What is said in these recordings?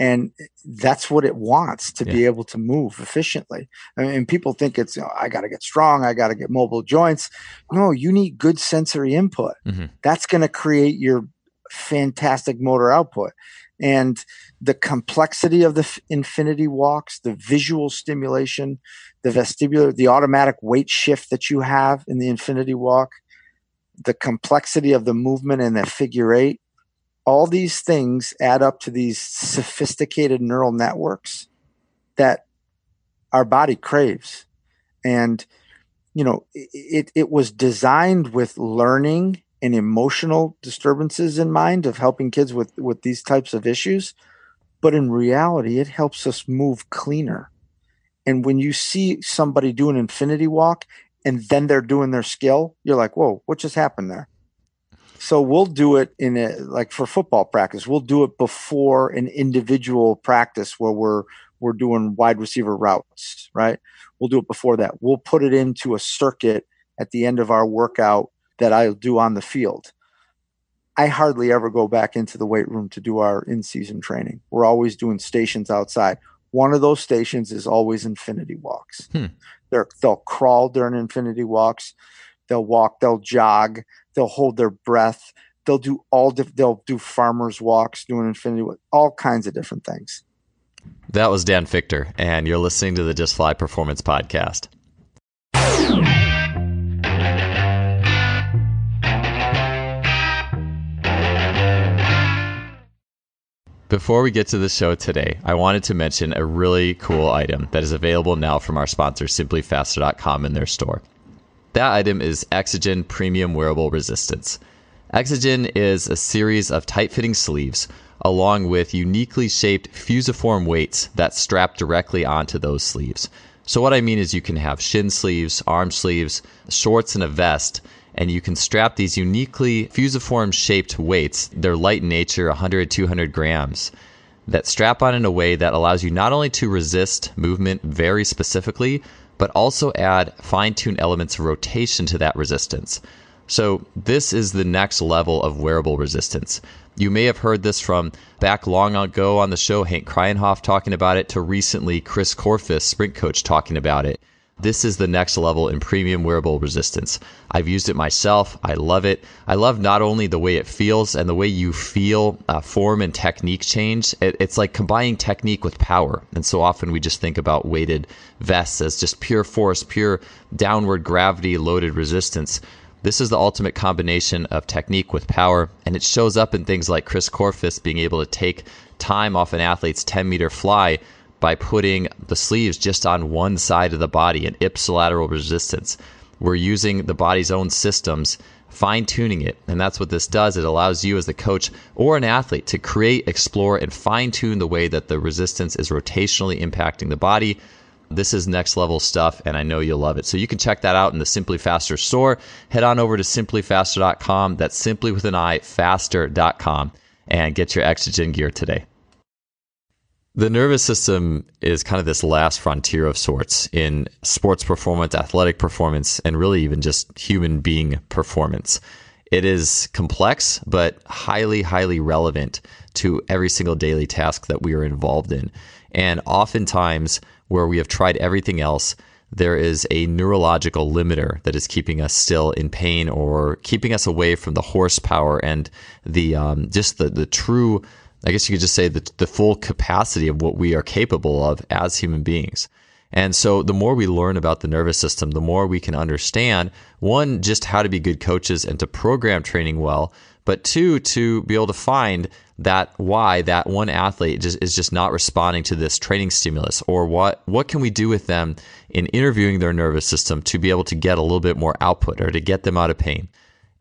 And that's what it wants to be able to move efficiently. I mean, people think it's, you know, I got to get strong. I got to get mobile joints. No, you need good sensory input. Mm-hmm. That's going to create your fantastic motor output. And the complexity of the infinity walks, the visual stimulation, the vestibular, the automatic weight shift that you have in the infinity walk, the complexity of the movement and the figure eight, all these things add up to these sophisticated neural networks that our body craves. And, you know, it was designed with learning and emotional disturbances in mind of helping kids with these types of issues. But in reality, it helps us move cleaner. And when you see somebody do an infinity walk and then they're doing their skill, you're like, whoa, what just happened there? So we'll do it in a, like for football practice, we'll do it before an individual practice where we're doing wide receiver routes, right? We'll do it before that. We'll put it into a circuit at the end of our workout that I'll do on the field. I hardly ever go back into the weight room to do our in-season training. We're always doing stations outside. One of those stations is always infinity walks. They'll crawl during infinity walks. They'll walk, they'll jog, they'll hold their breath. They'll do they'll do farmer's walks, doing infinity walks, all kinds of different things. That was Dan Fichter, and you're listening to the Just Fly Performance Podcast. Before we get to the show today, I wanted to mention a really cool item that is available now from our sponsor, simplyfaster.com, in their store. That item is Exogen Premium Wearable Resistance. Exogen is a series of tight-fitting sleeves along with uniquely shaped fusiform weights that strap directly onto those sleeves. So what I mean is you can have shin sleeves, arm sleeves, shorts, and a vest, and you can strap these uniquely fusiform-shaped weights. They're light in nature, 100, 200 grams, that strap on in a way that allows you not only to resist movement very specifically, but also add fine-tuned elements of rotation to that resistance. So this is the next level of wearable resistance. You may have heard this from back long ago on the show, Hank Kreienhoff talking about it, to recently Chris Corfus, sprint coach, talking about it. This is the next level in premium wearable resistance. I've used it myself. I love it. I love not only the way it feels and the way you feel form and technique change. It's like combining technique with power. And so often we just think about weighted vests as just pure force, pure downward gravity loaded resistance. This is the ultimate combination of technique with power. And it shows up in things like Chris Corfus being able to take time off an athlete's 10-meter fly by putting the sleeves just on one side of the body, an ipsilateral resistance. We're using the body's own systems, fine-tuning it, and that's what this does. It allows you as the coach or an athlete to create, explore, and fine-tune the way that the resistance is rotationally impacting the body. This is next-level stuff, and I know you'll love it. So you can check that out in the Simply Faster store. Head on over to simplyfaster.com. That's simply with an I, faster.com, and get your Exogen gear today. The nervous system is kind of this last frontier of sorts in sports performance, athletic performance, and really even just human being performance. It is complex, but highly, highly relevant to every single daily task that we are involved in. And oftentimes, where we have tried everything else, there is a neurological limiter that is keeping us still in pain or keeping us away from the horsepower and the just the true, I guess you could just say, the full capacity of what we are capable of as human beings. And so the more we learn about the nervous system, the more we can understand, one, just how to be good coaches and to program training well, but two, to be able to find that why that one athlete is just not responding to this training stimulus, or what can we do with them in interviewing their nervous system to be able to get a little bit more output or to get them out of pain.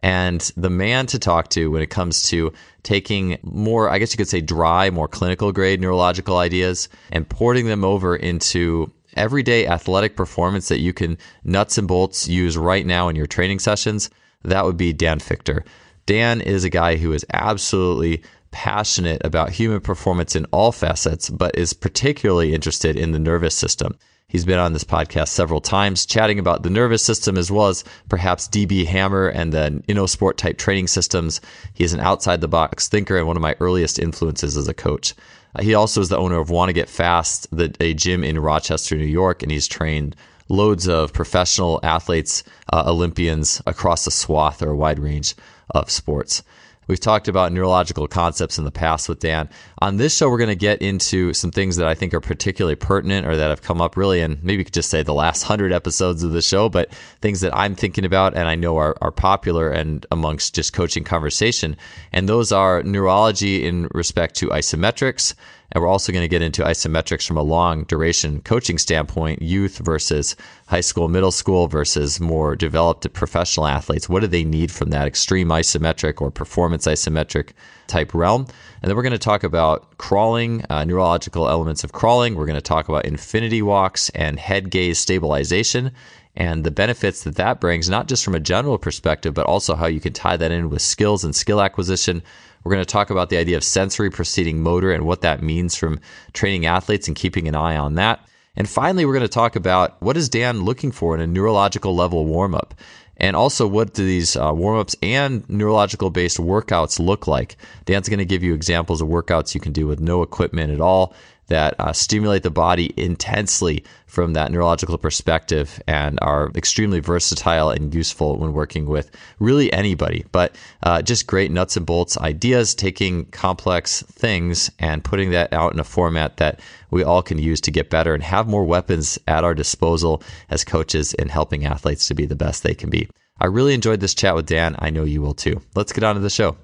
And the man to talk to when it comes to taking more, I guess you could say dry, more clinical grade neurological ideas and porting them over into everyday athletic performance that you can nuts and bolts use right now in your training sessions, that would be Dan Fichter. Dan is a guy who is absolutely passionate about human performance in all facets, but is particularly interested in the nervous system. He's been on this podcast several times chatting about the nervous system as well as perhaps DB Hammer and then InnoSport type training systems. He is an outside the box thinker and one of my earliest influences as a coach. He also is the owner of Want to Get Fast, a gym in Rochester, New York, and he's trained loads of professional athletes, Olympians across a swath or a wide range of sports. We've talked about neurological concepts in the past with Dan. On this show, we're going to get into some things that I think are particularly pertinent or that have come up really in maybe you could just say the last 100 episodes of the show, but things that I'm thinking about and I know are popular and amongst just coaching conversation. And those are neurology in respect to isometrics. And we're also going to get into isometrics from a long duration coaching standpoint, youth versus high school, middle school versus more developed professional athletes. What do they need from that extreme isometric or performance isometric type realm? And then we're going to talk about crawling, neurological elements of crawling. We're going to talk about infinity walks and head gaze stabilization and the benefits that that brings, not just from a general perspective, but also how you can tie that in with skills and skill acquisition. We're going to talk about the idea of sensory preceding motor and what that means from training athletes and keeping an eye on that. And finally, we're going to talk about what is Dan looking for in a neurological level warm-up? And also, what do these warm-ups and neurological-based workouts look like? Dan's going to give you examples of workouts you can do with no equipment at all that stimulate the body intensely from that neurological perspective and are extremely versatile and useful when working with really anybody. But just great nuts and bolts ideas, taking complex things and putting that out in a format that we all can use to get better and have more weapons at our disposal as coaches in helping athletes to be the best they can be. I really enjoyed this chat with Dan. I know you will too. Let's get on to the show.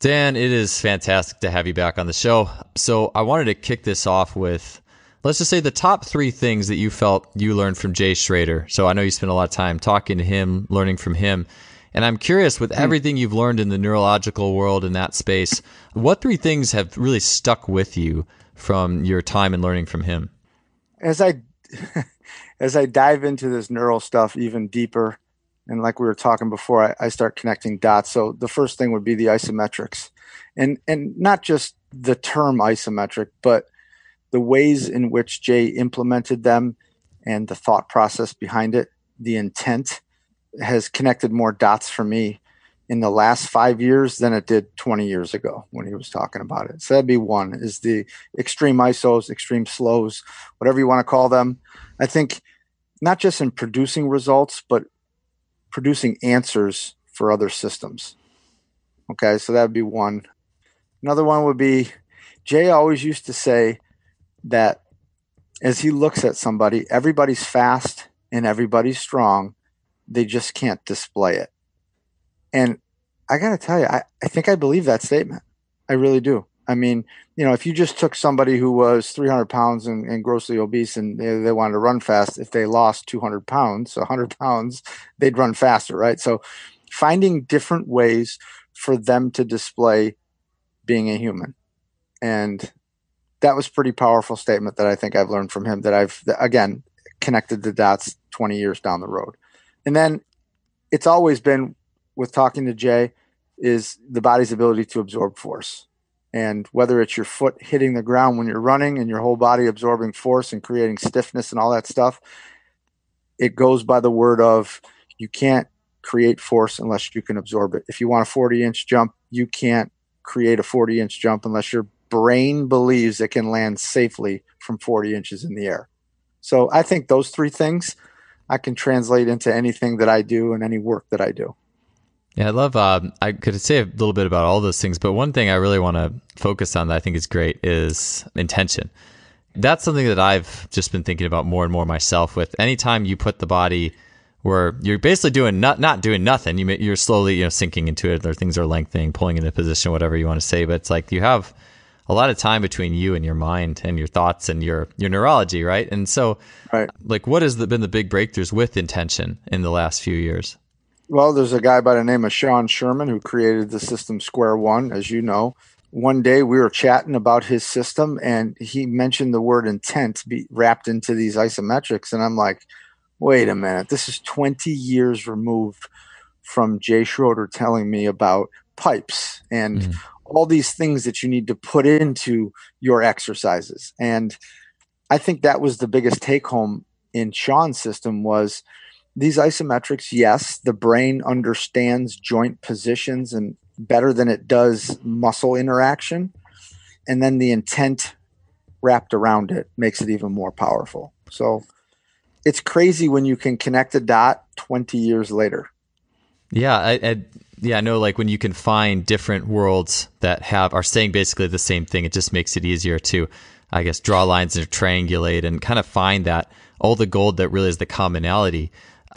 Dan, it is fantastic to have you back on the show. So I wanted to kick this off with, let's just say the top three things that you felt you learned from Jay Schrader. So I know you spent a lot of time talking to him, learning from him. And I'm curious, with everything you've learned in the neurological world in that space, what three things have really stuck with you from your time and learning from him? As I dive into this neural stuff even deeper, and like we were talking before, I start connecting dots. So the first thing would be the isometrics, and not just the term isometric, but the ways in which Jay implemented them and the thought process behind it, the intent, has connected more dots for me in the last 5 years than it did 20 years ago when he was talking about it. So that'd be one, is the extreme isos, extreme slows, whatever you want to call them. I think not just in producing results, but producing answers for other systems. Okay, so that would be one. Another one would be, Jay always used to say that as he looks at somebody, everybody's fast and everybody's strong. They just can't display it. And I got to tell you, I think I believe that statement. I really do. I mean, you know, if you just took somebody who was 300 pounds and grossly obese and they wanted to run fast, if they lost 200 pounds, 100 pounds, they'd run faster, right? So finding different ways for them to display being a human. And that was a pretty powerful statement that I think I've learned from him that I've, again, connected the dots 20 years down the road. And then it's always been with talking to Jay is the body's ability to absorb force. And whether it's your foot hitting the ground when you're running and your whole body absorbing force and creating stiffness and all that stuff, it goes by the word of you can't create force unless you can absorb it. If you want a 40-inch jump, you can't create a 40-inch jump unless your brain believes it can land safely from 40 inches in the air. So I think those three things I can translate into anything that I do and any work that I do. Yeah, I love, I could say a little bit about all those things, but one thing I really want to focus on that I think is great is intention. That's something that I've just been thinking about more and more myself with. Anytime you put the body where you're basically doing not doing nothing, you're slowly, sinking into it, or things are lengthening, pulling into position, whatever you want to say, but it's like you have a lot of time between you and your mind and your thoughts and your neurology, right? And so, right. Like, what has been the big breakthroughs with intention in the last few years? Well, there's a guy by the name of Sean Sherman who created the system Square One, as you know. One day we were chatting about his system and he mentioned the word intent be wrapped into these isometrics. And I'm like, wait a minute, this is 20 years removed from Jay Schroeder telling me about pipes and all these things that you need to put into your exercises. And I think that was the biggest take home in Sean's system was these isometrics. Yes, the brain understands joint positions and better than it does muscle interaction. And then the intent wrapped around it makes it even more powerful. So it's crazy when you can connect the dot 20 years later. Yeah. I know, like when you can find different worlds that are saying basically the same thing, it just makes it easier to, I guess, draw lines and triangulate and kind of find that all the gold that really is the commonality.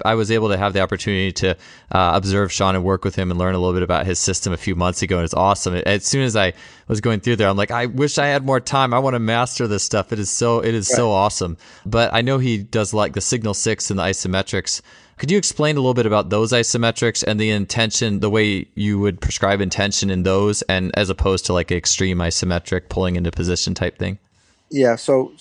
I was able to have the opportunity to observe Sean and work with him and learn a little bit about his system a few months ago. And it's awesome. As soon as I was going through there, I'm like, I wish I had more time. I want to master this stuff. It is so awesome. But I know he does like the Signal Six and the isometrics. Could you explain a little bit about those isometrics and the intention, the way you would prescribe intention in those, and as opposed to like an extreme isometric pulling into position type thing? Yeah, so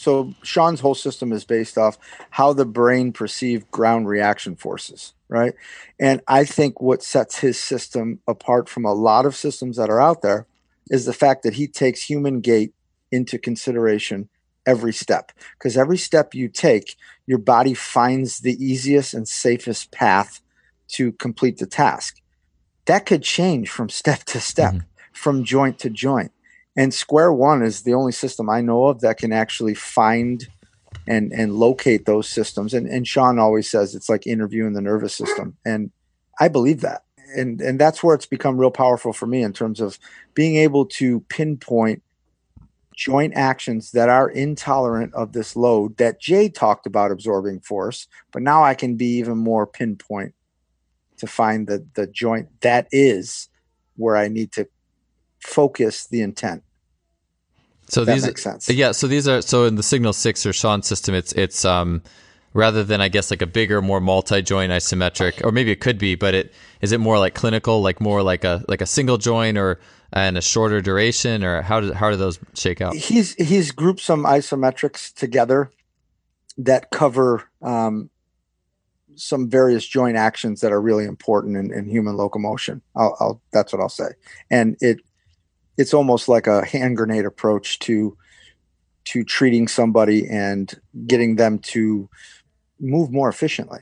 Sean's whole system is based off how the brain perceived ground reaction forces, right? And I think what sets his system apart from a lot of systems that are out there is the fact that he takes human gait into consideration every step. Because every step you take, your body finds the easiest and safest path to complete the task. That could change from step to step, from joint to joint. And Square One is the only system I know of that can actually find and locate those systems. And Sean always says it's like interviewing the nervous system. And I believe that. And that's where it's become real powerful for me in terms of being able to pinpoint joint actions that are intolerant of this load that Jay talked about absorbing force. But now I can be even more pinpoint to find the joint that is where I need to focus the intent. So these make sense. Yeah. So in the Signal Six or Sean system, it's rather than, I guess, like a bigger, more multi-joint isometric, or maybe it could be, but is it more like clinical, like more like a single joint or and a shorter duration, or how do those shake out? He's grouped some isometrics together that cover some various joint actions that are really important in human locomotion. That's what I'll say. And it's almost like a hand grenade approach to treating somebody and getting them to move more efficiently.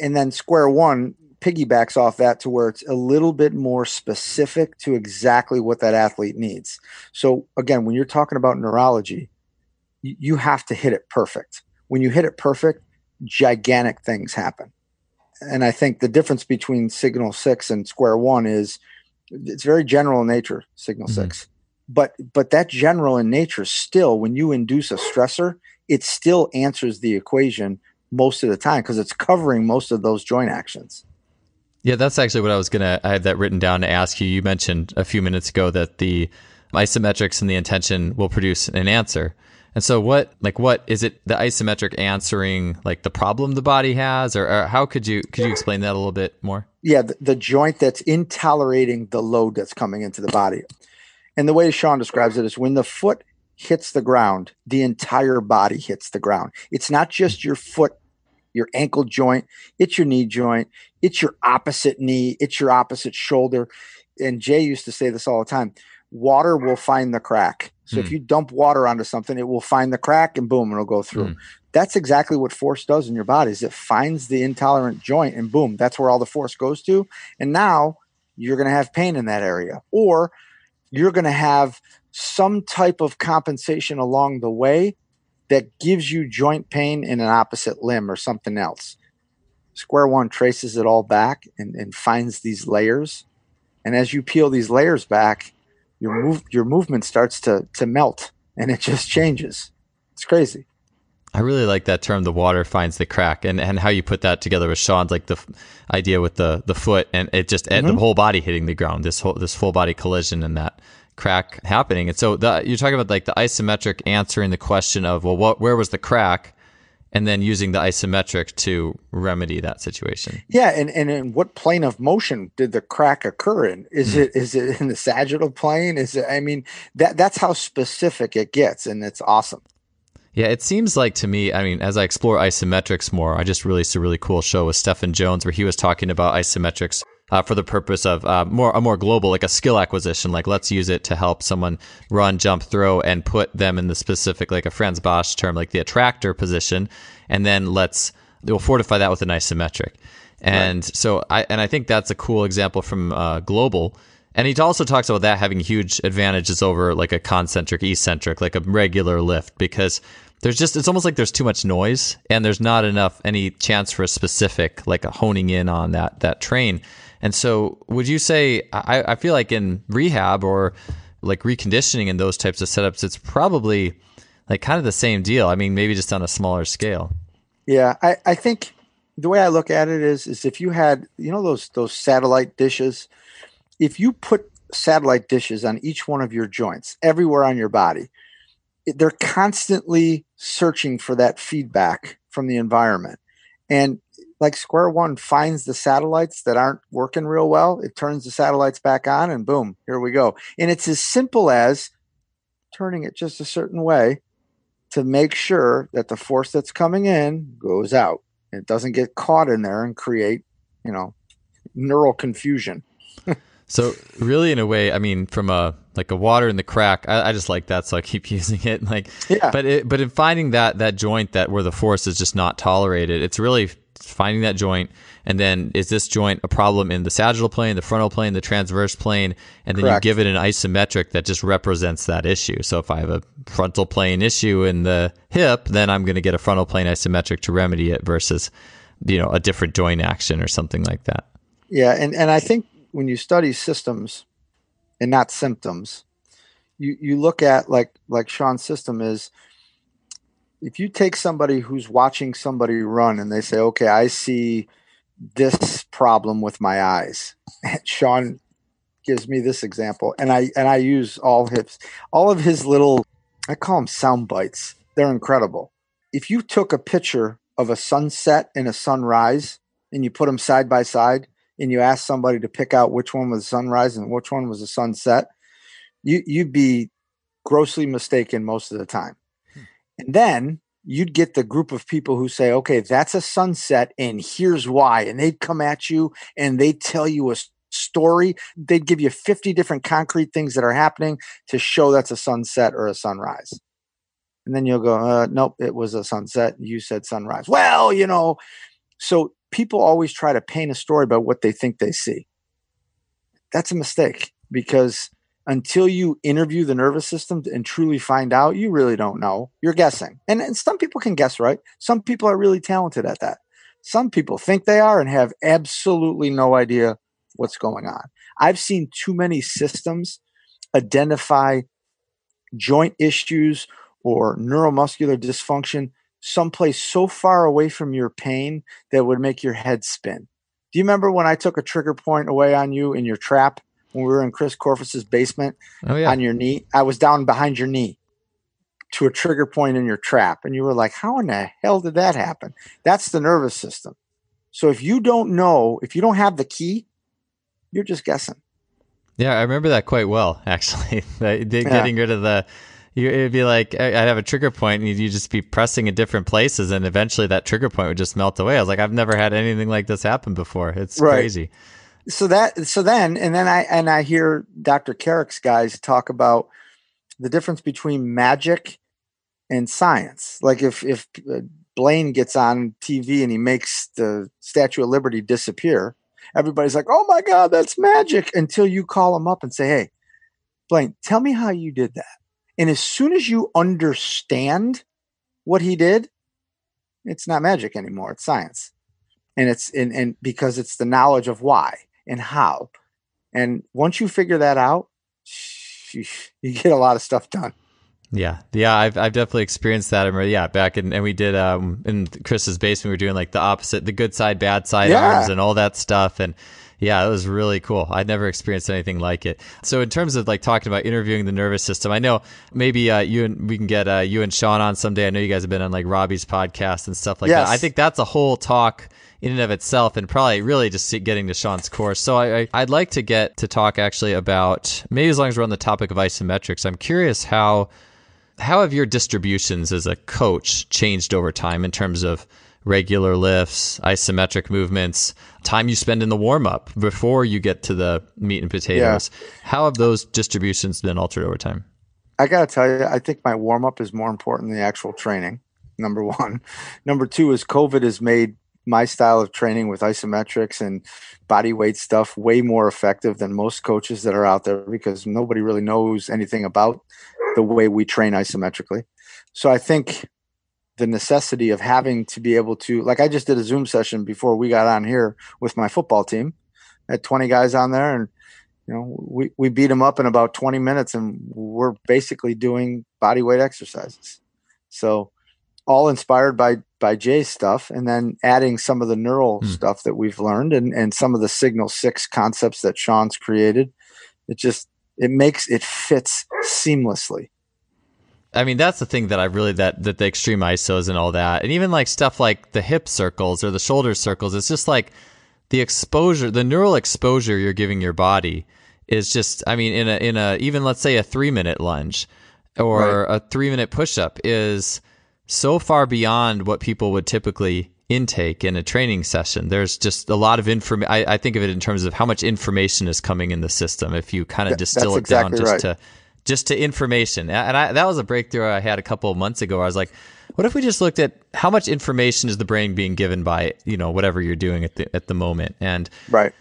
And then Square One piggybacks off that to where it's a little bit more specific to exactly what that athlete needs. So again, when you're talking about neurology, you have to hit it perfect. When you hit it perfect, gigantic things happen. And I think the difference between Signal Six and Square One is it's very general in nature, Signal Six. But that general in nature still, when you induce a stressor, it still answers the equation most of the time because it's covering most of those joint actions. Yeah, that's actually what I had that written down to ask you. You mentioned a few minutes ago that the isometrics and the intention will produce an answer. And so what is it, the isometric answering like the problem the body has, or how could you explain that a little bit more? Yeah. The joint that's intolerating the load that's coming into the body. And the way Sean describes it is when the foot hits the ground, the entire body hits the ground. It's not just your foot, your ankle joint, it's your knee joint, it's your opposite knee, it's your opposite shoulder. And Jay used to say this all the time, water will find the crack. So if you dump water onto something, it will find the crack and boom, it'll go through. That's exactly what force does in your body is it finds the intolerant joint and boom, that's where all the force goes to. And now you're going to have pain in that area, or you're going to have some type of compensation along the way that gives you joint pain in an opposite limb or something else. Square One traces it all back and finds these layers. And as you peel these layers back, your movement starts to melt and it just changes. It's crazy. I really like that term, the water finds the crack, and how you put that together with Sean's, like the idea with the foot and it just the whole body hitting the ground, this full body collision and that crack happening. And so you're talking about like the isometric answering the question of, well, where was the crack? And then using the isometric to remedy that situation. Yeah, and in what plane of motion did the crack occur in? Is it in the sagittal plane? That's how specific it gets, and it's awesome. Yeah, it seems like to me, as I explore isometrics more, I just released a really cool show with Stephen Jones where he was talking about isometrics for the purpose of a more global, like a skill acquisition. Like, let's use it to help someone run, jump, throw, and put them in the specific, like a Franz Bosch term, like the attractor position. And then we'll fortify that with an isometric. And right. So I think that's a cool example from global. And he also talks about that having huge advantages over like a concentric, eccentric, like a regular lift, because there's just, it's almost like there's too much noise and there's not enough, any chance for a specific, like a honing in on that train. And so would you say, I feel like in rehab or like reconditioning in those types of setups, it's probably like kind of the same deal. I mean, maybe just on a smaller scale. Yeah. I think the way I look at it is if you had, you know, those satellite dishes, if you put satellite dishes on each one of your joints, everywhere on your body, they're constantly searching for that feedback from the environment. And like Square One finds the satellites that aren't working real well, it turns the satellites back on and boom, here we go. And it's as simple as turning it just a certain way to make sure that the force that's coming in goes out. It doesn't get caught in there and create, you know, neural confusion. So really, in a way, I mean, from a water in the crack, I just like that, so I keep using it. Like, yeah. But in finding that joint that where the force is just not tolerated, it's really finding that joint, and then is this joint a problem in the sagittal plane, the frontal plane, the transverse plane, and then Correct. You give it an isometric that just represents that issue. So if I have a frontal plane issue in the hip, then I'm going to get a frontal plane isometric to remedy it versus, you know, a different joint action or something like that. Yeah, and I think when you study systems and not symptoms, you look at like Sean's system is, if you take somebody who's watching somebody run and they say, okay, I see this problem with my eyes. Sean gives me this example, and I use all of his little, I call them sound bites. They're incredible. If you took a picture of a sunset and a sunrise and you put them side by side, and you ask somebody to pick out which one was sunrise and which one was a sunset, you'd be grossly mistaken most of the time. Hmm. And then you'd get the group of people who say, okay, that's a sunset and here's why. And they'd come at you and they'd tell you a story. They'd give you 50 different concrete things that are happening to show that's a sunset or a sunrise. And then you'll go, nope, it was a sunset. You said sunrise. Well, you know, so people always try to paint a story about what they think they see. That's a mistake, because until you interview the nervous system and truly find out, you really don't know. You're guessing. And some people can guess right. Some people are really talented at that. Some people think they are and have absolutely no idea what's going on. I've seen too many systems identify joint issues or neuromuscular dysfunction someplace so far away from your pain that would make your head spin. Do you remember when I took a trigger point away on you in your trap when we were in Chris Corfus's basement? Oh, yeah. On your knee? I was down behind your knee to a trigger point in your trap. And you were like, how in the hell did that happen? That's the nervous system. So if you don't know, if you don't have the key, you're just guessing. Yeah, I remember that quite well, actually. Getting rid of the... It'd be like, I'd have a trigger point and you'd just be pressing in different places and eventually that trigger point would just melt away. I was like, I've never had anything like this happen before. It's right. Crazy. So then I hear Dr. Carrick's guys talk about the difference between magic and science. Like if Blaine gets on TV and he makes the Statue of Liberty disappear, everybody's like, oh my God, that's magic. Until you call him up and say, hey, Blaine, tell me how you did that. And as soon as you understand what he did, it's not magic anymore. It's science. And it's and because it's the knowledge of why and how. And once you figure that out, you get a lot of stuff done. Yeah. Yeah. I've definitely experienced that. I remember, yeah, back in, and we did, in Chris's basement, we were doing like the opposite, the good side, bad side arms and all that stuff. And yeah, it was really cool. I'd never experienced anything like it. So in terms of like talking about interviewing the nervous system, I know maybe we can get you and Sean on someday. I know you guys have been on like Robbie's podcast and stuff like that. I think that's a whole talk in and of itself, and probably really just getting to Sean's course. So I'd like to get to talk actually about, maybe as long as we're on the topic of isometrics, I'm curious how have your distributions as a coach changed over time in terms of regular lifts, isometric movements, time you spend in the warm-up before you get to the meat and potatoes. Yeah. How have those distributions been altered over time? I got to tell you, I think my warm-up is more important than the actual training, number one. Number two is COVID has made my style of training with isometrics and body weight stuff way more effective than most coaches that are out there, because nobody really knows anything about the way we train isometrically. So I think the necessity of having to be able to, like I just did a Zoom session before we got on here with my football team. I had 20 guys on there, and you know, we beat them up in about 20 minutes, and we're basically doing body weight exercises. So all inspired by Jay's stuff, and then adding some of the neural stuff that we've learned and some of the Signal 6 concepts that Sean's created. It fits seamlessly. I mean, that's the thing that I really, that the extreme isos and all that, and even like stuff like the hip circles or the shoulder circles, it's just like the exposure, the neural exposure you're giving your body is just, I mean, in a, even let's say a 3-minute lunge or a 3-minute push-up is so far beyond what people would typically intake in a training session. There's just a lot of information. I think of it in terms of how much information is coming in the system. If you kind of distill it down just to information. And that was a breakthrough I had a couple of months ago. I was like, what if we just looked at how much information is the brain being given by, you know, whatever you're doing at the moment. And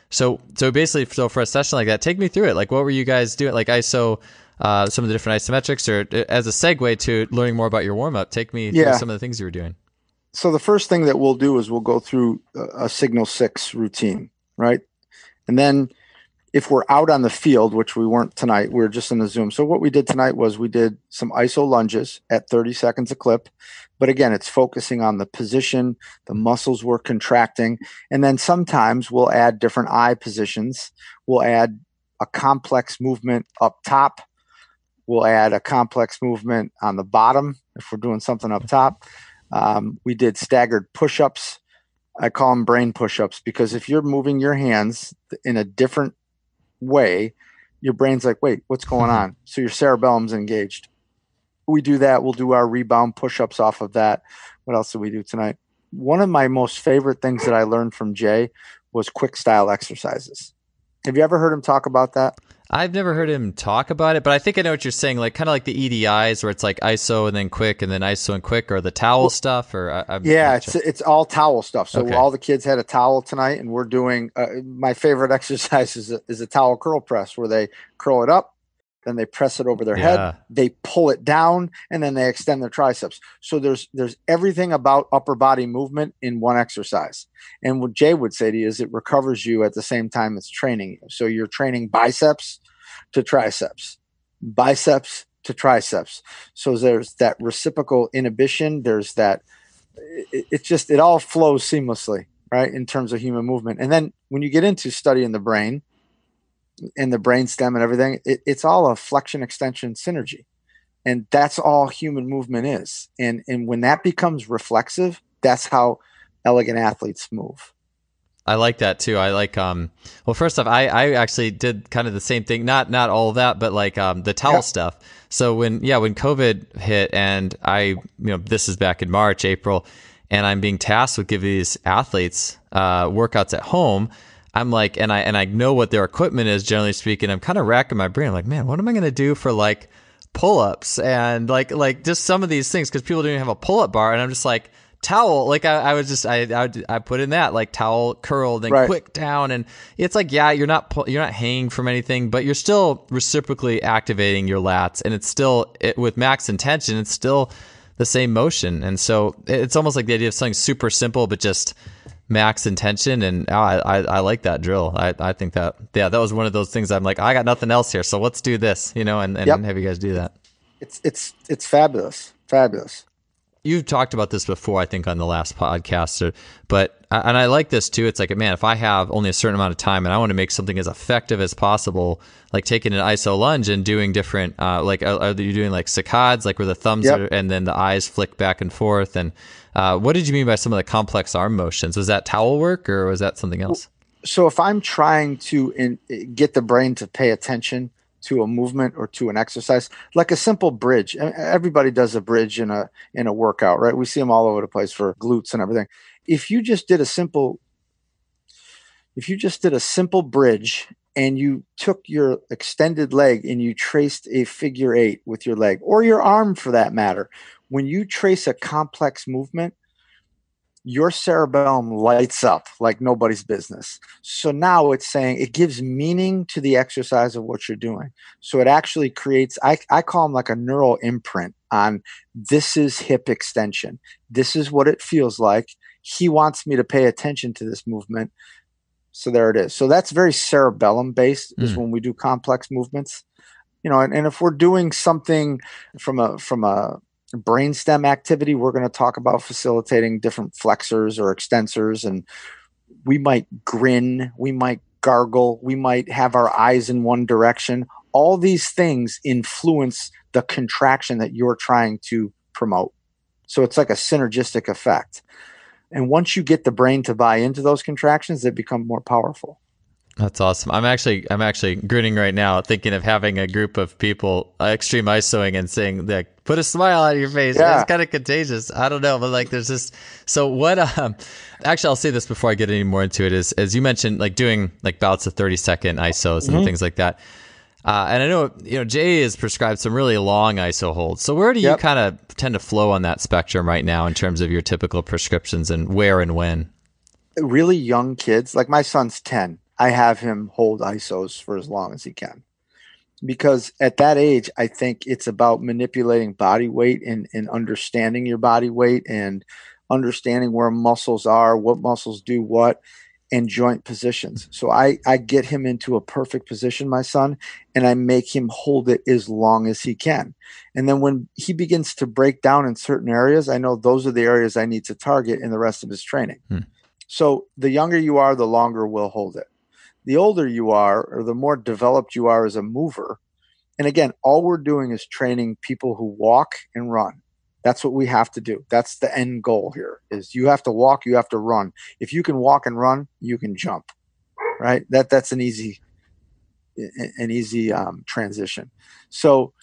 so basically, so for a session like that, take me through it. Like, what were you guys doing? Like ISO, some of the different isometrics, or as a segue to learning more about your warm-up, take me through some of the things you were doing. So the first thing that we'll do is we'll go through a Signal 6 routine, right? And then if we're out on the field, which we weren't tonight, we were just in the Zoom. So what we did tonight was we did some iso lunges at 30 seconds a clip. But again, it's focusing on the position, the muscles we're contracting. And then sometimes we'll add different eye positions. We'll add a complex movement up top. We'll add a complex movement on the bottom if we're doing something up top. We did staggered push-ups. I call them brain push-ups, because if you're moving your hands in a different way, your brain's like, wait, what's going on? So your cerebellum's engaged. We do that. We'll do our rebound push-ups off of that. What else did we do tonight? One of my most favorite things that I learned from Jay was quick style exercises. Have you ever heard him talk about that? I've never heard him talk about it, but I think I know what you're saying. Like, kind of like the EDIs, where it's like ISO and then quick, and then ISO and quick, or the towel stuff. Or it's all towel stuff. So all the kids had a towel tonight, and we're doing my favorite exercise is a towel curl press, where they curl it up, then they press it over their head, they pull it down, and then they extend their triceps. So there's everything about upper body movement in one exercise. And what Jay would say to you is it recovers you at the same time it's training you. So you're training biceps to triceps, biceps to triceps. So there's that reciprocal inhibition. There's that, it all flows seamlessly, right, in terms of human movement. And then when you get into studying the brain, and the brainstem and everything, it's all a flexion extension synergy, and that's all human movement is. And when that becomes reflexive, that's how elegant athletes move. I like that too. I like well, first off, I actually did kind of the same thing, not all of that, but like the towel stuff. So when COVID hit, and I, you know, this is back in March, April, and I'm being tasked with giving these athletes workouts at home. I'm like, and I know what their equipment is, generally speaking. I'm kind of racking my brain. I'm like, man, what am I going to do for like pull-ups and like just some of these things? Cause people don't even have a pull-up bar. And I'm just like, towel. Like I put in that like towel curl, then quick down. And it's like, yeah, you're not hanging from anything, but you're still reciprocally activating your lats. And it's still with max intention, it's still the same motion. And so it's almost like the idea of something super simple, but just max intention. And I like that drill. I think that, that was one of those things I'm like, I got nothing else here, so let's do this, you know, and have you guys do that. It's fabulous. Fabulous. You've talked about this before, I think on the last podcast, and I like this too. It's like, man, if I have only a certain amount of time and I want to make something as effective as possible, like taking an iso lunge and doing different, like are you doing like saccades, like where the thumbs are, and then the eyes flick back and forth? And what did you mean by some of the complex arm motions? Was that towel work, or was that something else? So if I'm trying to get the brain to pay attention to a movement or to an exercise, like a simple bridge. Everybody does a bridge in a workout, right? We see them all over the place for glutes and everything. If you just did a simple bridge and you took your extended leg and you traced a figure eight with your leg, or your arm for that matter, when you trace a complex movement, your cerebellum lights up like nobody's business. So now it's saying, it gives meaning to the exercise of what you're doing. So it actually creates, I call them like a neural imprint on, this is hip extension. This is what it feels like. He wants me to pay attention to this movement. So there it is. So that's very cerebellum based, is when we do complex movements, you know, and if we're doing something from a brainstem activity, we're going to talk about facilitating different flexors or extensors, and we might grin, we might gargle, we might have our eyes in one direction. All these things influence the contraction that you're trying to promote. So it's like a synergistic effect. And once you get the brain to buy into those contractions, they become more powerful. That's awesome. I'm actually grinning right now, thinking of having a group of people extreme ISOing and saying that, put a smile on your face. Yeah. It's kind of contagious. I don't know, but like there's this. So what? Actually, I'll say this before I get any more into it. Is as you mentioned, like doing like bouts of 30-second ISOs and things like that. And I know Jay has prescribed some really long ISO holds. So where do you kind of tend to flow on that spectrum right now in terms of your typical prescriptions and where and when? Really young kids, like my son's 10. I have him hold ISOs for as long as he can, because at that age, I think it's about manipulating body weight and understanding your body weight and understanding where muscles are, what muscles do what, and joint positions. So I get him into a perfect position, my son, and I make him hold it as long as he can. And then when he begins to break down in certain areas, I know those are the areas I need to target in the rest of his training. So the younger you are, the longer we'll hold it. The older you are, or the more developed you are as a mover, and again, all we're doing is training people who walk and run. That's what we have to do. That's the end goal here, is you have to walk, you have to run. If you can walk and run, you can jump, right? That's an easy transition. So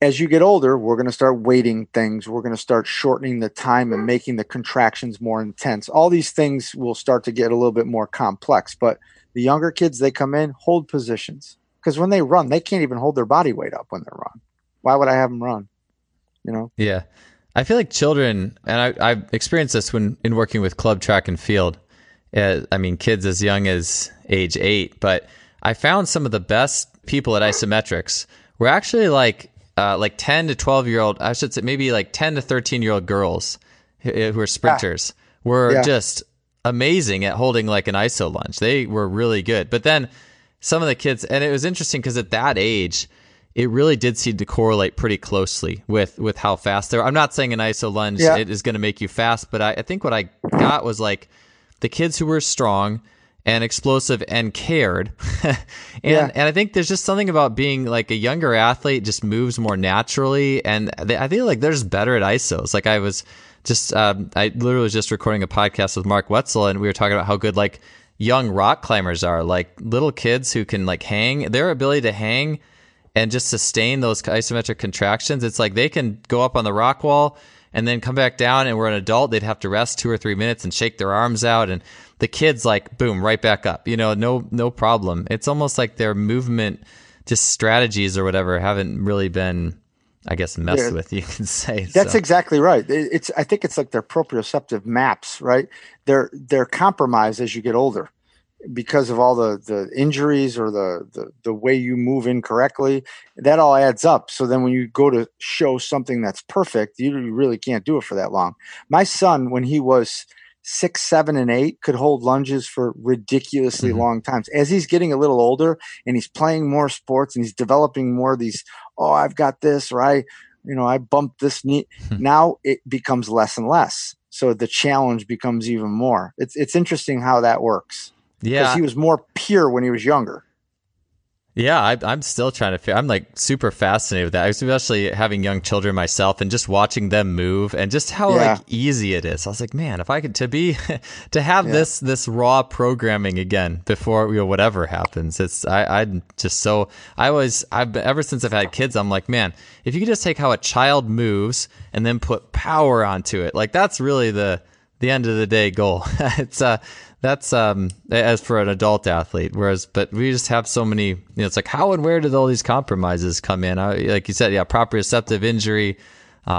as you get older, we're going to start weighting things. We're going to start shortening the time and making the contractions more intense. All these things will start to get a little bit more complex, but the younger kids, they come in, hold positions. Because when they run, they can't even hold their body weight up when they run. Why would I have them run? You know? Yeah. I feel like children, and I've experienced this when in working with club track and field. I mean, kids as young as age 8, but I found some of the best people at isometrics were actually like 10 to 12-year-old, I should say maybe like 10 to 13-year-old girls who are sprinters were just amazing at holding like an ISO lunge. They were really good. But then some of the kids, and it was interesting because at that age, it really did seem to correlate pretty closely with how fast they were. I'm not saying an ISO lunge it is going to make you fast, but I think what I got was like the kids who were strong and explosive and cared. And I think there's just something about being like a younger athlete just moves more naturally. And I feel like they're just better at ISOs. Like I was just, I literally was just recording a podcast with Mark Wetzel, and we were talking about how good like young rock climbers are, like little kids who can like hang, their ability to hang and just sustain those isometric contractions. It's like they can go up on the rock wall and then come back down, and we're an adult, they'd have to rest 2 or 3 minutes and shake their arms out. And the kids, like, boom, right back up, no problem. It's almost like their movement, just strategies or whatever, haven't really been, I guess, messed with, you can say. That's exactly right. I think it's like their proprioceptive maps, right? They're compromised as you get older because of all the injuries or the way you move incorrectly. That all adds up. So then when you go to show something that's perfect, you really can't do it for that long. My son, when he was 6, 7, and 8, could hold lunges for ridiculously long times. As he's getting a little older and he's playing more sports and he's developing more of these, I've got this, or I bumped this knee. Now it becomes less and less. So the challenge becomes even more. It's interesting how that works. Yeah. Because he was more pure when he was younger. Yeah, I'm still trying to, I'm like super fascinated with that, especially having young children myself and just watching them move and just how like easy it is. I was like, man, if I could to have this raw programming again before whatever happens, it's, ever since I've had kids, I'm like, man, if you could just take how a child moves and then put power onto it, like that's really the end of the day goal. That's as for an adult athlete, but we just have so many, it's like, how and where did all these compromises come in? Like you said, proprioceptive injury,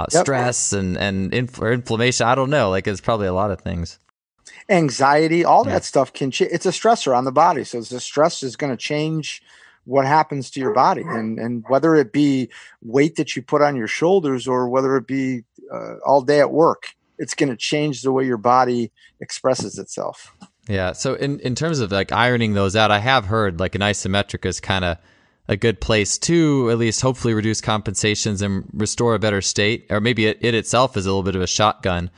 stress and inflammation. I don't know. Like it's probably a lot of things. Anxiety, all that stuff can change. It's a stressor on the body. So the stress is going to change what happens to your body, and whether it be weight that you put on your shoulders or whether it be all day at work, it's going to change the way your body expresses itself. Yeah. So in terms of like ironing those out, I have heard like an isometric is kind of a good place to at least hopefully reduce compensations and restore a better state, or maybe it itself is a little bit of a shotgun.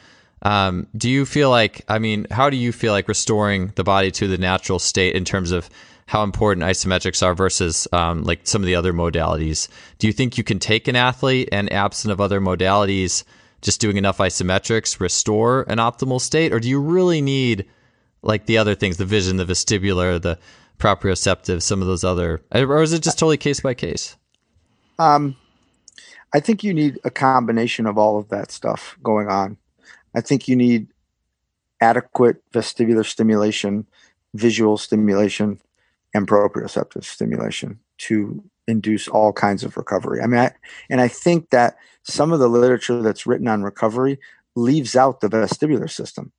How do you feel like restoring the body to the natural state in terms of how important isometrics are versus like some of the other modalities? Do you think you can take an athlete and absent of other modalities, just doing enough isometrics, restore an optimal state? Or do you really need like the other things, the vision, the vestibular, the proprioceptive, some of those other, or is it just totally case by case? I think you need a combination of all of that stuff going on. I think you need adequate vestibular stimulation, visual stimulation, and proprioceptive stimulation to induce all kinds of recovery. I think that some of the literature that's written on recovery leaves out the vestibular system.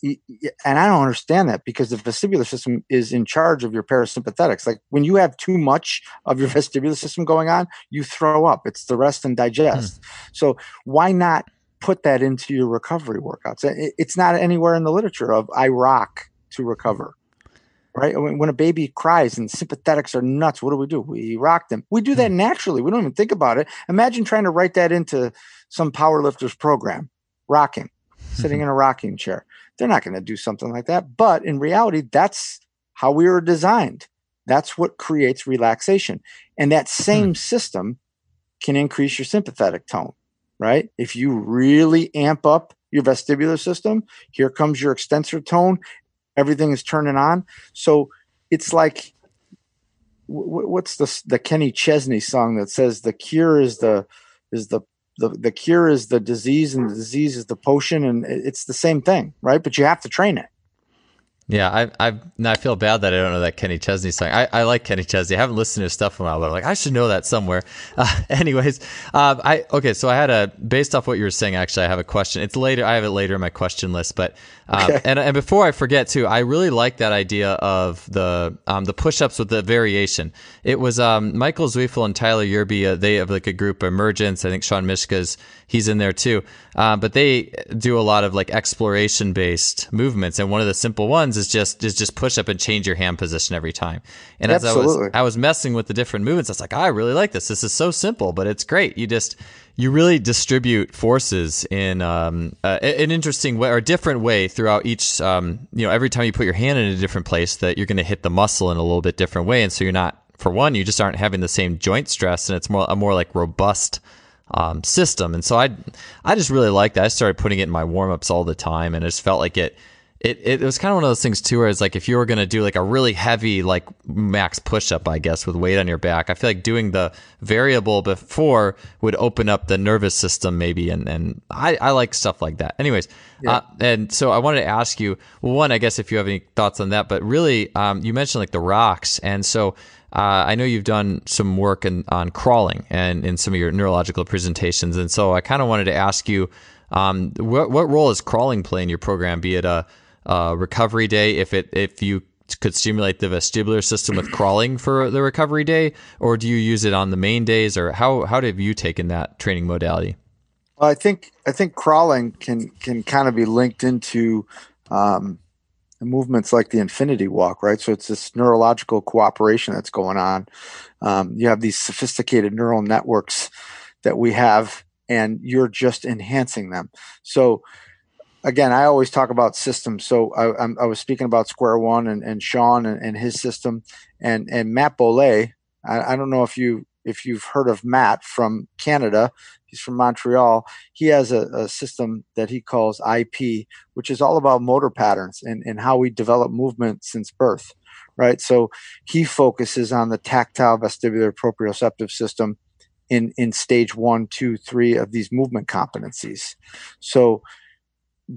And I don't understand that, because the vestibular system is in charge of your parasympathetics. Like when you have too much of your vestibular system going on, you throw up. It's the rest and digest. So why not put that into your recovery workouts? It's not anywhere in the literature of I rock to recover. Right? When a baby cries and sympathetics are nuts, what do? We rock them. We do that naturally. We don't even think about it. Imagine trying to write that into some powerlifter's program, rocking, sitting in a rocking chair. They're not going to do something like that. But in reality, that's how we were designed. That's what creates relaxation. And that same system can increase your sympathetic tone, right? If you really amp up your vestibular system, here comes your extensor tone. Everything is turning on. So it's like, what's the Kenny Chesney song that says the cure is the cure is the disease and the disease is the potion? And it's the same thing, right? But you have to train it. Yeah, I feel bad that I don't know that Kenny Chesney song. I like Kenny Chesney. I haven't listened to his stuff in a while, but I'm like, I should know that somewhere. So I had based off what you were saying, actually, I have a question. It's later. I have it later in my question list, but and before I forget too, I really like that idea of the push-ups with the variation. It was Michael Zweifel and Tyler Yerby. They have like a group, Emergence. I think Sean Mishka's, he's in there too. But they do a lot of like exploration-based movements, and one of the simple ones is just push up and change your hand position every time. And as I was messing with the different movements, I was like, I really like this. This is so simple, but it's great. You really distribute forces in an interesting way or different way throughout each. Every time you put your hand in a different place, that you're going to hit the muscle in a little bit different way, and so you're not. For one, you just aren't having the same joint stress, and it's more like robust system. And so I just really like that. I started putting it in my warm ups all the time, and it just felt like it. It was kind of one of those things too, where it's like if you were going to do like a really heavy like max push up, I guess, with weight on your back, I feel like doing the variable before would open up the nervous system maybe, and I like stuff like that. Anyways, and so I wanted to ask you one, I guess, if you have any thoughts on that, but really, you mentioned like the rocks, and so I know you've done some work on crawling and in some of your neurological presentations, and so I kind of wanted to ask you, what role is crawling play in your program? Be it a recovery day, if you could stimulate the vestibular system with crawling for the recovery day, or do you use it on the main days, or how have you taken that training modality? Well, I think crawling can kind of be linked into movements like the infinity walk, right? So it's this neurological cooperation that's going on. You have these sophisticated neural networks that we have, and you're just enhancing them. So again, I always talk about systems. So I was speaking about Square One and Sean and his system, and Matt Bolet, I don't know if you've heard of Matt from Canada. He's from Montreal. He has a system that he calls IP, which is all about motor patterns and how we develop movement since birth, right? So he focuses on the tactile vestibular proprioceptive system in stage 1, 2, 3 of these movement competencies. So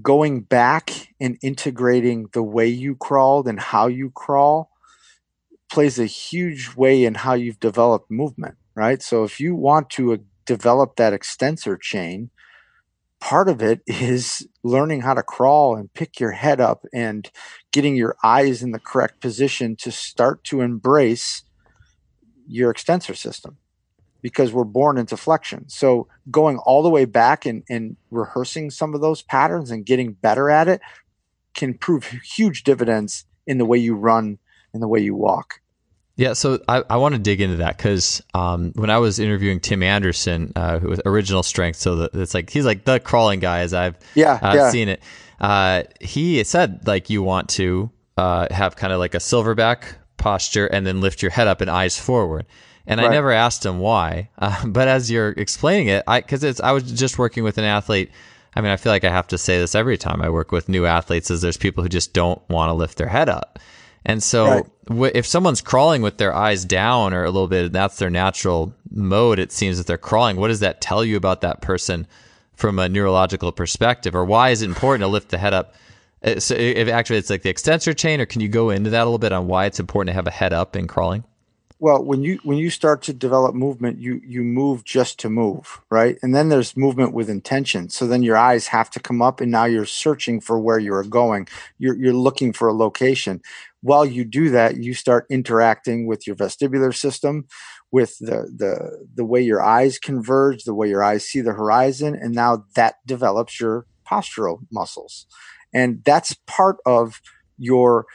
going back and integrating the way you crawled and how you crawl plays a huge way in how you've developed movement, right? So if you want to develop that extensor chain, part of it is learning how to crawl and pick your head up and getting your eyes in the correct position to start to embrace your extensor system, because we're born into flexion. So going all the way back and rehearsing some of those patterns and getting better at it can prove huge dividends in the way you run and the way you walk. Yeah, so I want to dig into that, because when I was interviewing Tim Anderson with Original Strength, so it's like he's like the crawling guy, as I've seen it. He said like you want to have kind of like a silverback posture and then lift your head up and eyes forward. And right. I never asked him why, but as you're explaining it, I was just working with an athlete. I mean, I feel like I have to say this every time I work with new athletes, is there's people who just don't want to lift their head up. And so right. If someone's crawling with their eyes down or a little bit, that's their natural mode, it seems that they're crawling. What does that tell you about that person from a neurological perspective, or why is it important to lift the head up? So if actually it's like the extensor chain, or can you go into that a little bit on why it's important to have a head up in crawling? Well, when you start to develop movement, you move just to move, right? And then there's movement with intention. So then your eyes have to come up, and now you're searching for where you're going. You're looking for a location. While you do that, you start interacting with your vestibular system, with the way your eyes converge, the way your eyes see the horizon, and now that develops your postural muscles. And that's part of your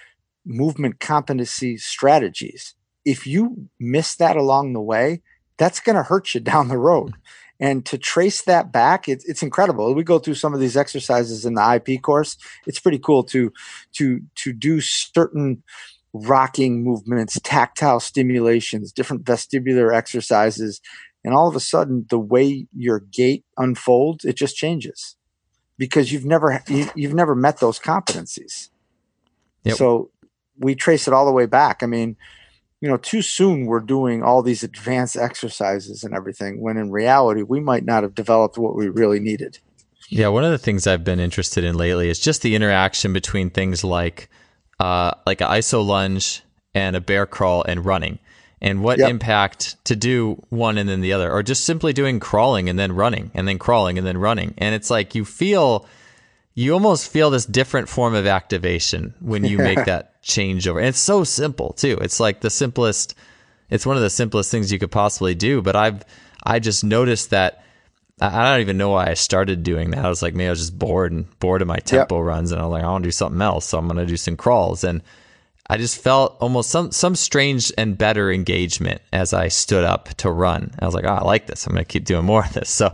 movement competency strategies. If you miss that along the way, that's going to hurt you down the road. And to trace that back, it's incredible. We go through some of these exercises in the IP course. It's pretty cool to do certain rocking movements, tactile stimulations, different vestibular exercises, and all of a sudden, the way your gait unfolds, it just changes, because you've never met those competencies. Yep. So we trace it all the way back. I mean, you know, too soon we're doing all these advanced exercises and everything, when in reality, we might not have developed what we really needed. Yeah. One of the things I've been interested in lately is just the interaction between things like an iso lunge and a bear crawl and running, and what yep. impact to do one and then the other, or just simply doing crawling and then running and then crawling and then running. And it's like, you almost feel this different form of activation when you make that changeover. And it's so simple too. It's like it's one of the simplest things you could possibly do. But I just noticed that I don't even know why I started doing that. I was like, maybe I was just bored of my tempo yep. runs. And I was like, I want to do something else. So I'm going to do some crawls. And I just felt almost some strange and better engagement as I stood up to run. I was like, oh, I like this. I'm going to keep doing more of this. So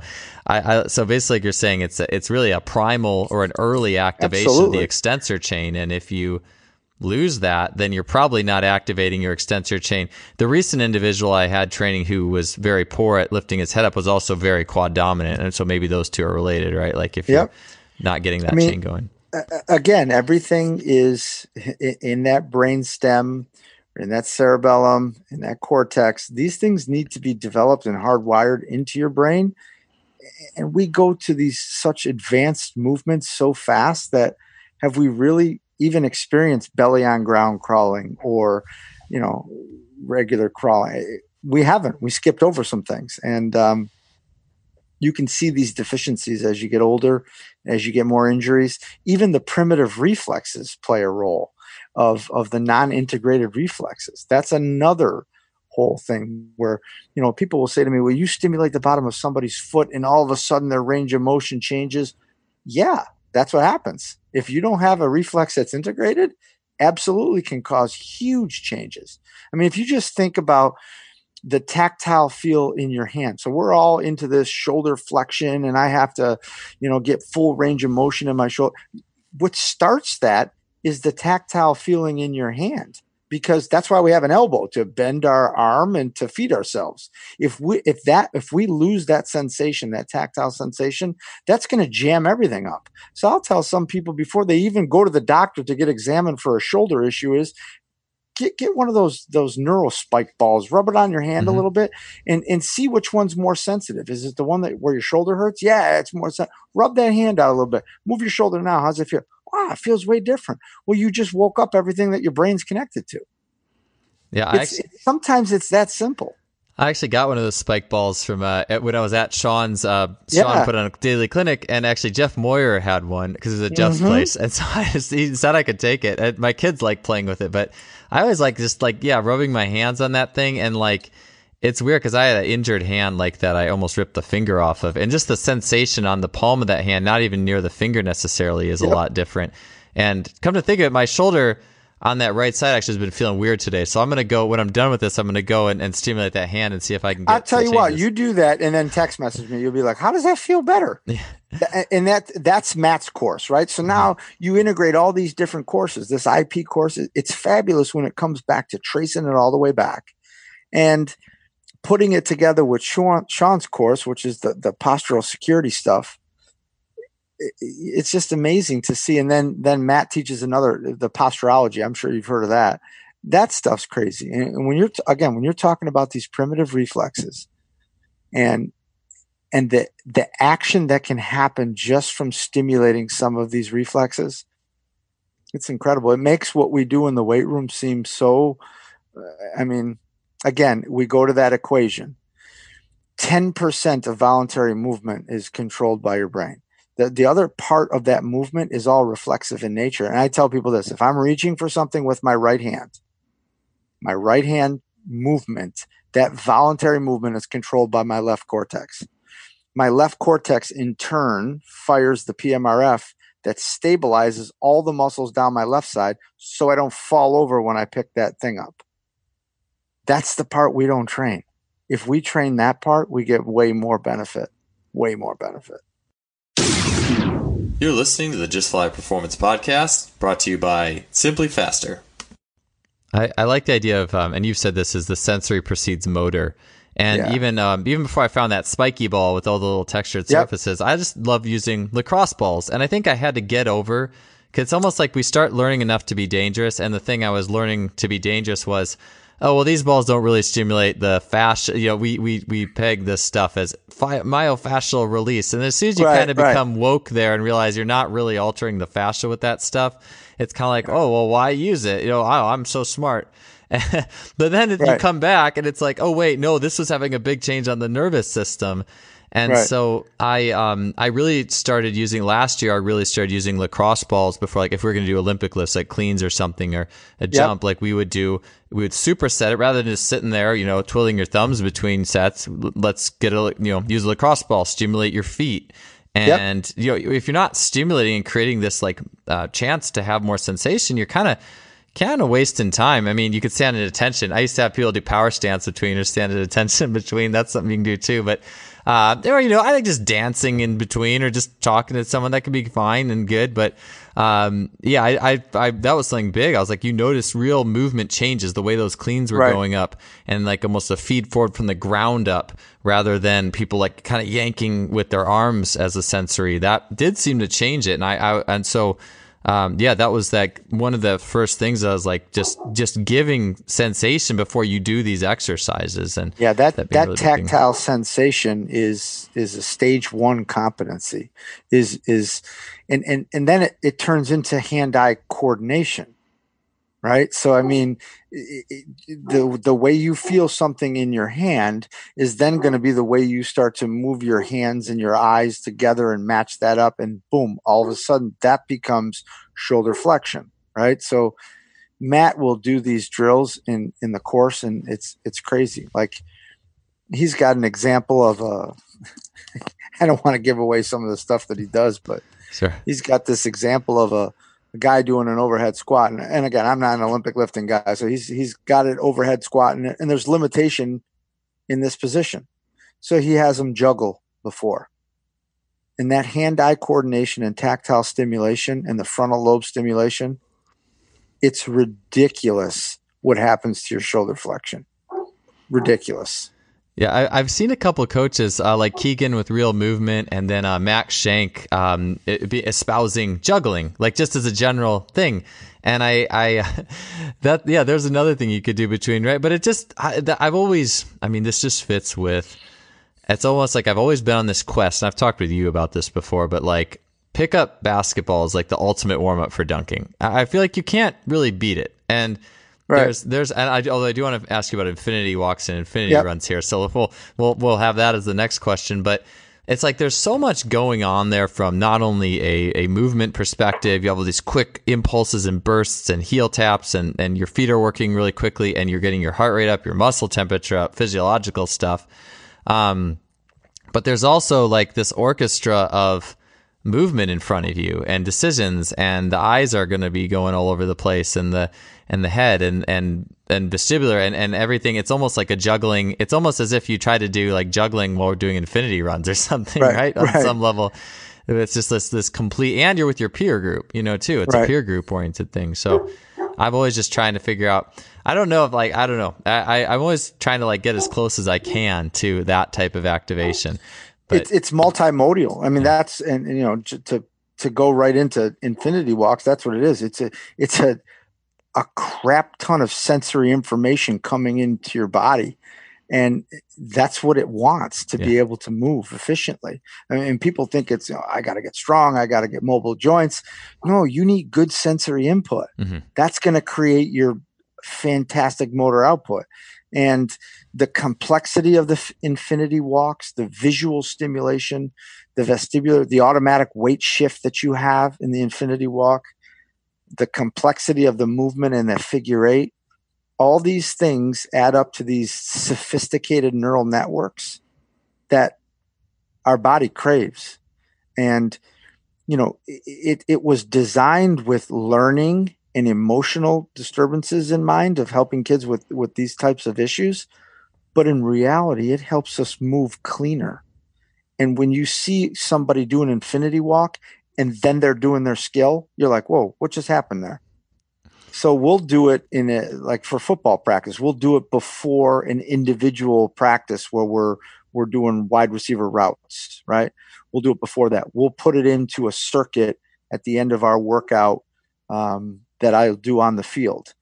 so basically, like you're saying, it's really a primal or an early activation Absolutely. Of the extensor chain. And if you lose that, then you're probably not activating your extensor chain. The recent individual I had training who was very poor at lifting his head up was also very quad dominant. And so maybe those two are related, right? Like if yep. you're not getting that chain going. Again, everything is in that brain stem, in that cerebellum, in that cortex. These things need to be developed and hardwired into your brain. And we go to these such advanced movements so fast that have we really even experienced belly on ground crawling or, you know, regular crawling? We haven't. We skipped over some things. And you can see these deficiencies as you get older, as you get more injuries. Even the primitive reflexes play a role of the non-integrated reflexes. That's another whole thing where, you know, people will say to me, well, you stimulate the bottom of somebody's foot and all of a sudden their range of motion changes. Yeah, that's what happens. If you don't have a reflex that's integrated, absolutely can cause huge changes. I mean, if you just think about the tactile feel in your hand. So we're all into this shoulder flexion and I have to, you know, get full range of motion in my shoulder. What starts that is the tactile feeling in your hand, because that's why we have an elbow, to bend our arm and to feed ourselves. If we lose that sensation, that tactile sensation, that's going to jam everything up. So I'll tell some people before they even go to the doctor to get examined for a shoulder issue is, get one of those neural spike balls, rub it on your hand a little bit and see which one's more sensitive. Is it the one that where your shoulder hurts? Yeah, it's more sensitive. Rub that hand out a little bit. Move your shoulder now. How's it feel? It feels way different. Well, you just woke up everything that your brain's connected to. Yeah. Sometimes it's that simple. I actually got one of those spike balls from when I was at Sean's. Sean put on a daily clinic, and actually Jeff Moyer had one because it was at Jeff's place. And so he said I could take it. My kids like playing with it, but I always rubbing my hands on that thing. And it's weird because I had an injured hand like that I almost ripped the finger off of. And just the sensation on the palm of that hand, not even near the finger necessarily, is a lot different. And come to think of it, my shoulder on that right side actually has been feeling weird today. So I'm going to go, when I'm done with this, I'm going to go and stimulate that hand and see if I can get I'll tell you what, you do that and then text message me. You'll be like, how does that feel better? Yeah. And that's Matt's course, right? So now you integrate all these different courses. This IP course, it's fabulous when it comes back to tracing it all the way back and putting it together with Sean's course, which is the postural security stuff. It's just amazing to see. And then Matt teaches the posturology. I'm sure you've heard of that. That stuff's crazy. And when you're talking about these primitive reflexes and the action that can happen just from stimulating some of these reflexes, it's incredible. It makes what we do in the weight room seem so, again, we go to that equation. 10% of voluntary movement is controlled by your brain. The other part of that movement is all reflexive in nature. And I tell people this, if I'm reaching for something with my right hand movement, that voluntary movement is controlled by my left cortex. My left cortex in turn fires the PMRF that stabilizes all the muscles down my left side so I don't fall over when I pick that thing up. That's the part we don't train. If we train that part, we get way more benefit. You're listening to the Just Fly Performance Podcast, brought to you by Simply Faster. I like the idea of, and you've said this, is the sensory precedes motor. And even before I found that spiky ball with all the little textured surfaces, I just love using lacrosse balls. And I think I had to get over, because it's almost like we start learning enough to be dangerous. And the thing I was learning to be dangerous was, these balls don't really stimulate the fascia. We peg this stuff as myofascial release. And as soon as you become woke there and realize you're not really altering the fascia with that stuff, it's kind of like, why use it? I'm so smart. But then you come back and it's like, this was having a big change on the nervous system. And so I really started using last year. I really started using lacrosse balls before, if we were going to do Olympic lifts, like cleans or something, or a jump, we would superset it rather than just sitting there, twiddling your thumbs between sets. Let's use a lacrosse ball, stimulate your feet. And if you're not stimulating and creating this chance to have more sensation, you're kind of wasting time. You could stand at attention. I used to have people do power stance between or stand at attention between. That's something you can do too. But I like just dancing in between or just talking to someone. That could be fine and good. But I that was something big. I was like, you notice real movement changes, the way those cleans were going up, and almost a feed forward from the ground up rather than people yanking with their arms as a sensory. That did seem to change it. And so. That was one of the first things I was just giving sensation before you do these exercises. And that tactile sensation is a stage one competency and then it turns into hand-eye coordination. Right. So, the way you feel something in your hand is then going to be the way you start to move your hands and your eyes together and match that up. And boom, all of a sudden that becomes shoulder flexion. Right. So Matt will do these drills in the course, and it's crazy. He's got an example of I don't want to give away some of the stuff that he does, but he's got this example of a guy doing an overhead squat. And again, I'm not an Olympic lifting guy. So he's got it overhead squat, and there's limitation in this position. So he has him juggle before. And that hand-eye coordination and tactile stimulation and the frontal lobe stimulation, it's ridiculous what happens to your shoulder flexion. Ridiculous. Yeah, I've seen a couple of coaches like Keegan with Real Movement, and then Max Shank espousing juggling, like just as a general thing. And I there's another thing you could do between, right? But it just, this just fits with. It's almost like I've always been on this quest, and I've talked with you about this before, but like pickup basketball is like the ultimate warm up for dunking. I feel like you can't really beat it, and right. Although I do want to ask you about infinity walks and infinity runs here. So we'll have that as the next question, but it's like, there's so much going on there from not only a movement perspective. You have all these quick impulses and bursts and heel taps and your feet are working really quickly and you're getting your heart rate up, your muscle temperature up, physiological stuff. But there's also like this orchestra of movement in front of you and decisions, and the eyes are going to be going all over the place, and the head and vestibular and everything. It's almost like a juggling. It's almost as if you try to do like juggling while doing infinity runs or something, right? On some level, it's just this complete, and you're with your peer group, too. It's a peer group oriented thing. So I've always just trying to figure out, I'm always trying to like get as close as I can to that type of activation. But it's multimodal. I mean, that's, and to go right into infinity walks, that's what it is. It's a crap ton of sensory information coming into your body, and that's what it wants to be able to move efficiently. I mean, people think it's, I got to get strong, I got to get mobile joints. No, you need good sensory input. Mm-hmm. That's going to create your fantastic motor output. And the complexity of the infinity walks, the visual stimulation, the vestibular, the automatic weight shift that you have in the infinity walk, the complexity of the movement and the figure eight, all these things add up to these sophisticated neural networks that our body craves. And, it was designed with learning and emotional disturbances in mind of helping kids with these types of issues. But in reality, it helps us move cleaner. And when you see somebody do an infinity walk and then they're doing their skill, you're like, whoa, what just happened there? So we'll do it like for football practice, we'll do it before an individual practice where we're doing wide receiver routes, right? We'll do it before that. We'll put it into a circuit at the end of our workout, that I'll do on the field.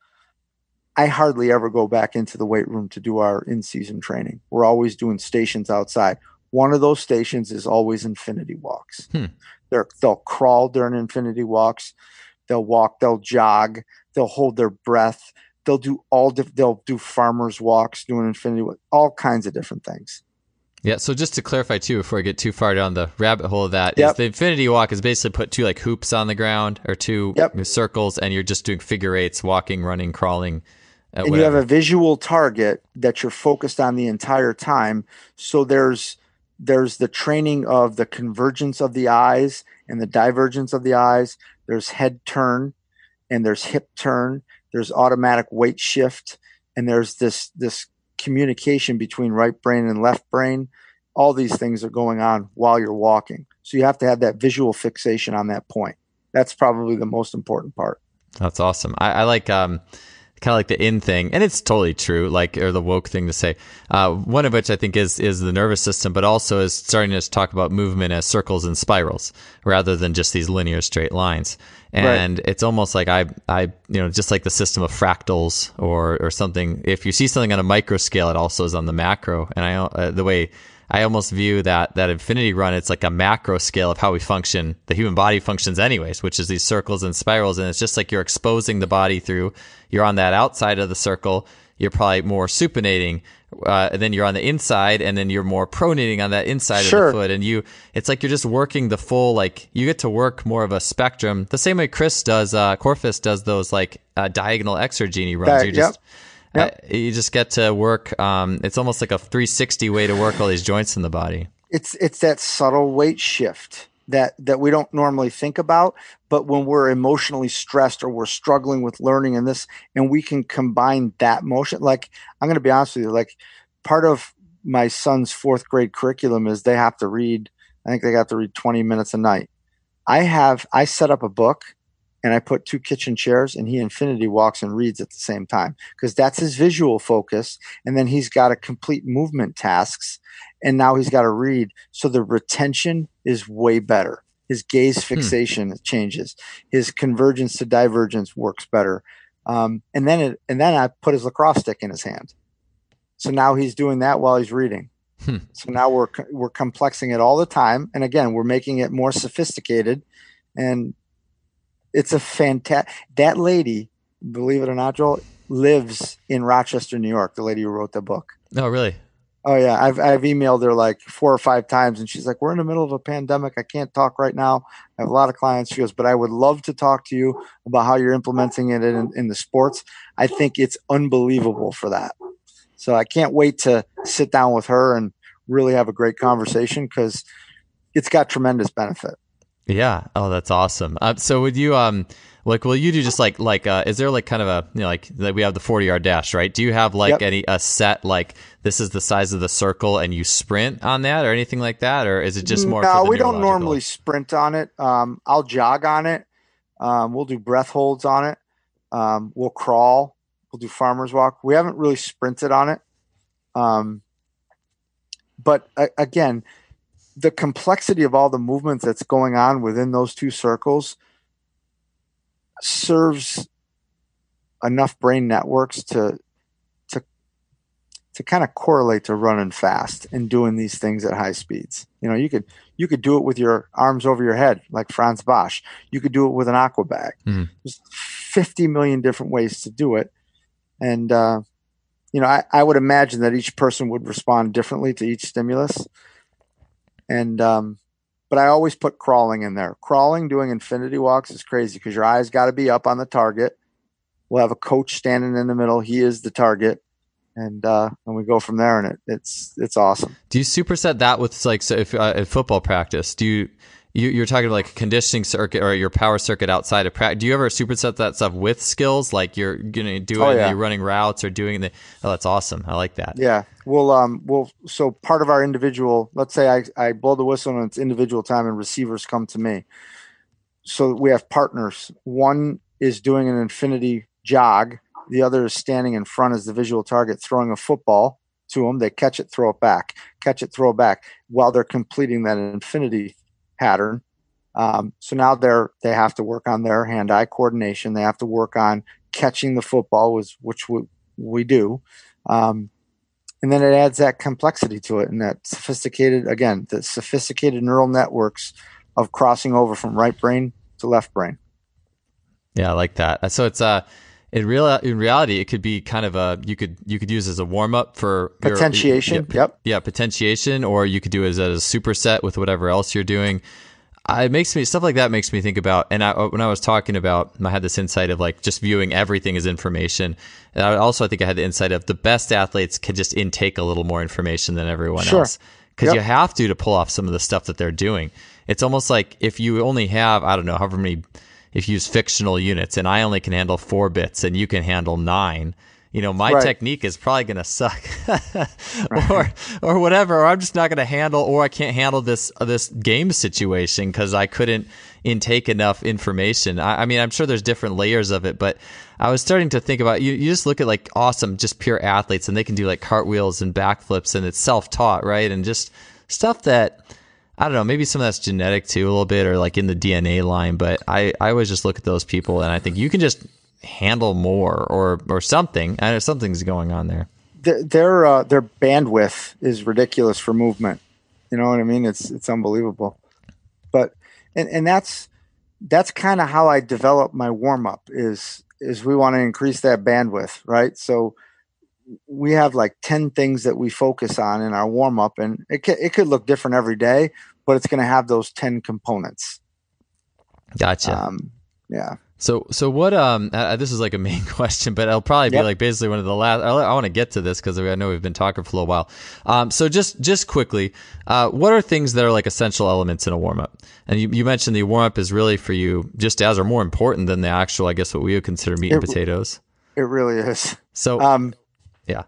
I hardly ever go back into the weight room to do our in-season training. We're always doing stations outside. One of those stations is always infinity walks. They'll crawl during infinity walks. They'll walk, they'll jog, they'll hold their breath. They'll do farmer's walks, doing infinity walks, all kinds of different things. Yeah. So just to clarify too, before I get too far down the rabbit hole of that, is the infinity walk is basically put two like hoops on the ground or two circles, and you're just doing figure eights, walking, running, crawling. And whatever. You have a visual target that you're focused on the entire time. So there's the training of the convergence of the eyes and the divergence of the eyes. There's head turn and there's hip turn. There's automatic weight shift. And there's this communication between right brain and left brain. All these things are going on while you're walking. So you have to have that visual fixation on that point. That's probably the most important part. That's awesome. I like kind of like the in thing, and it's totally true, like, or the woke thing to say, one of which I think is the nervous system, but also is starting to talk about movement as circles and spirals rather than just these linear straight lines. And it's almost like I just like the system of fractals or something. If you see something on a micro scale, it also is on the macro. And the way I almost view that infinity run, it's like a macro scale of how we function, the human body functions anyways, which is these circles and spirals. And it's just like you're exposing the body through, you're on that outside of the circle, you're probably more supinating, and then you're on the inside, and then you're more pronating on that inside of the foot. And it's like you're just working the full, like you get to work more of a spectrum, the same way Chris does, Corfus does those like diagonal exergeny runs. You just get to work. It's almost like a 360 way to work all these joints in the body. It's that subtle weight shift that we don't normally think about, but when we're emotionally stressed or we're struggling with learning in this, and we can combine that motion. Like, I'm going to be honest with you, like part of my son's 4th grade curriculum is they have to read, I think they got to read 20 minutes a night. I set up a book and I put two kitchen chairs, and he infinity walks and reads at the same time, because that's his visual focus. And then he's got to complete movement tasks, and now he's got to read. So the retention is way better. His gaze fixation changes. His convergence to divergence works better. And then I put his lacrosse stick in his hand. So now he's doing that while he's reading. So now we're complexing it all the time. And again, we're making it more sophisticated, and it's a fantastic, that lady, believe it or not, Joel, lives in Rochester, New York, the lady who wrote the book. Oh, really? Oh yeah. I've emailed her like 4 or 5 times, and she's like, we're in the middle of a pandemic. I can't talk right now. I have a lot of clients. She goes, but I would love to talk to you about how you're implementing it in the sports. I think it's unbelievable for that. So I can't wait to sit down with her and really have a great conversation, because it's got tremendous benefit. Yeah. Oh, that's awesome. So would you, like, will you do just like, is there like kind of a, you know, like we have the 40-yard dash, right? Do you have like a set, like this is the size of the circle and you sprint on that or anything like that? Or is it just more? No, we don't normally sprint on it. I'll jog on it. We'll do breath holds on it. We'll crawl. We'll do farmer's walk. We haven't really sprinted on it. But again, the complexity of all the movement that's going on within those two circles serves enough brain networks to kind of correlate to running fast and doing these things at high speeds. You know, you could do it with your arms over your head, like Franz Bosch. You could do it with an aqua bag. There's 50 million different ways to do it. And, you know, I would imagine that each person would respond differently to each stimulus. And, but I always put crawling in there. Crawling, doing infinity walks is crazy because your eyes got to be up on the target. We'll have a coach standing in the middle. He is the target. And we go from there, and it's awesome. Do you superset that with like, so if football practice, do you're talking about like a conditioning circuit or your power circuit outside of practice. Do you ever superset that stuff with skills? Like you're going to do you're running routes or doing the, oh, that's awesome. I like that. Yeah. So part of our individual, let's say I blow the whistle and it's individual time and receivers come to me. So we have partners. One is doing an infinity jog. The other is standing in front as the visual target, throwing a football to them. They catch it, throw it back, while they're completing that infinity pattern. So now they have to work on their hand-eye coordination. They have to work on catching the football, which we do. And then it adds that complexity to it, and that sophisticated, again, the sophisticated neural networks of crossing over from right brain to left brain. Yeah, I like that. So it's in reality, it could be kind of you could use as a warm up for potentiation. Potentiation, or you could do it as a superset with whatever else you're doing. It makes me stuff like that makes me think about. And when I was talking about, I had this insight of like just viewing everything as information. And I think I had the insight of the best athletes could just intake a little more information than everyone else, because you have to pull off some of the stuff that they're doing. It's almost like if you only have, I don't know, however many. If you use fictional units and I only can handle 4 bits and you can handle 9, you know, my technique is probably going to suck or whatever, or I'm just not going to handle, or I can't handle this game situation because I couldn't intake enough information. I mean, I'm sure there's different layers of it, but I was starting to think about, you just look at like awesome, just pure athletes, and they can do like cartwheels and backflips, and it's self-taught, right? And just stuff that, I don't know, maybe some of that's genetic too, a little bit, or like in the DNA line. But I always just look at those people and I think you can just handle more or something. I know something's going on there. Their bandwidth is ridiculous for movement. You know what I mean? It's unbelievable. But and that's kind of how I develop my warm up is we want to increase that bandwidth, right? So we have like 10 things that we focus on in our warm up, and it could look different every day, but it's going to have those 10 components. Gotcha. Yeah. So what, this is like a main question, but I'll probably be like basically one of the last, I want to get to this cause I know we've been talking for a little while. So just quickly, what are things that are like essential elements in a warm up? And you mentioned the warm up is really for you just as, or more important than the actual, I guess what we would consider meat and potatoes. It really is. So, yeah.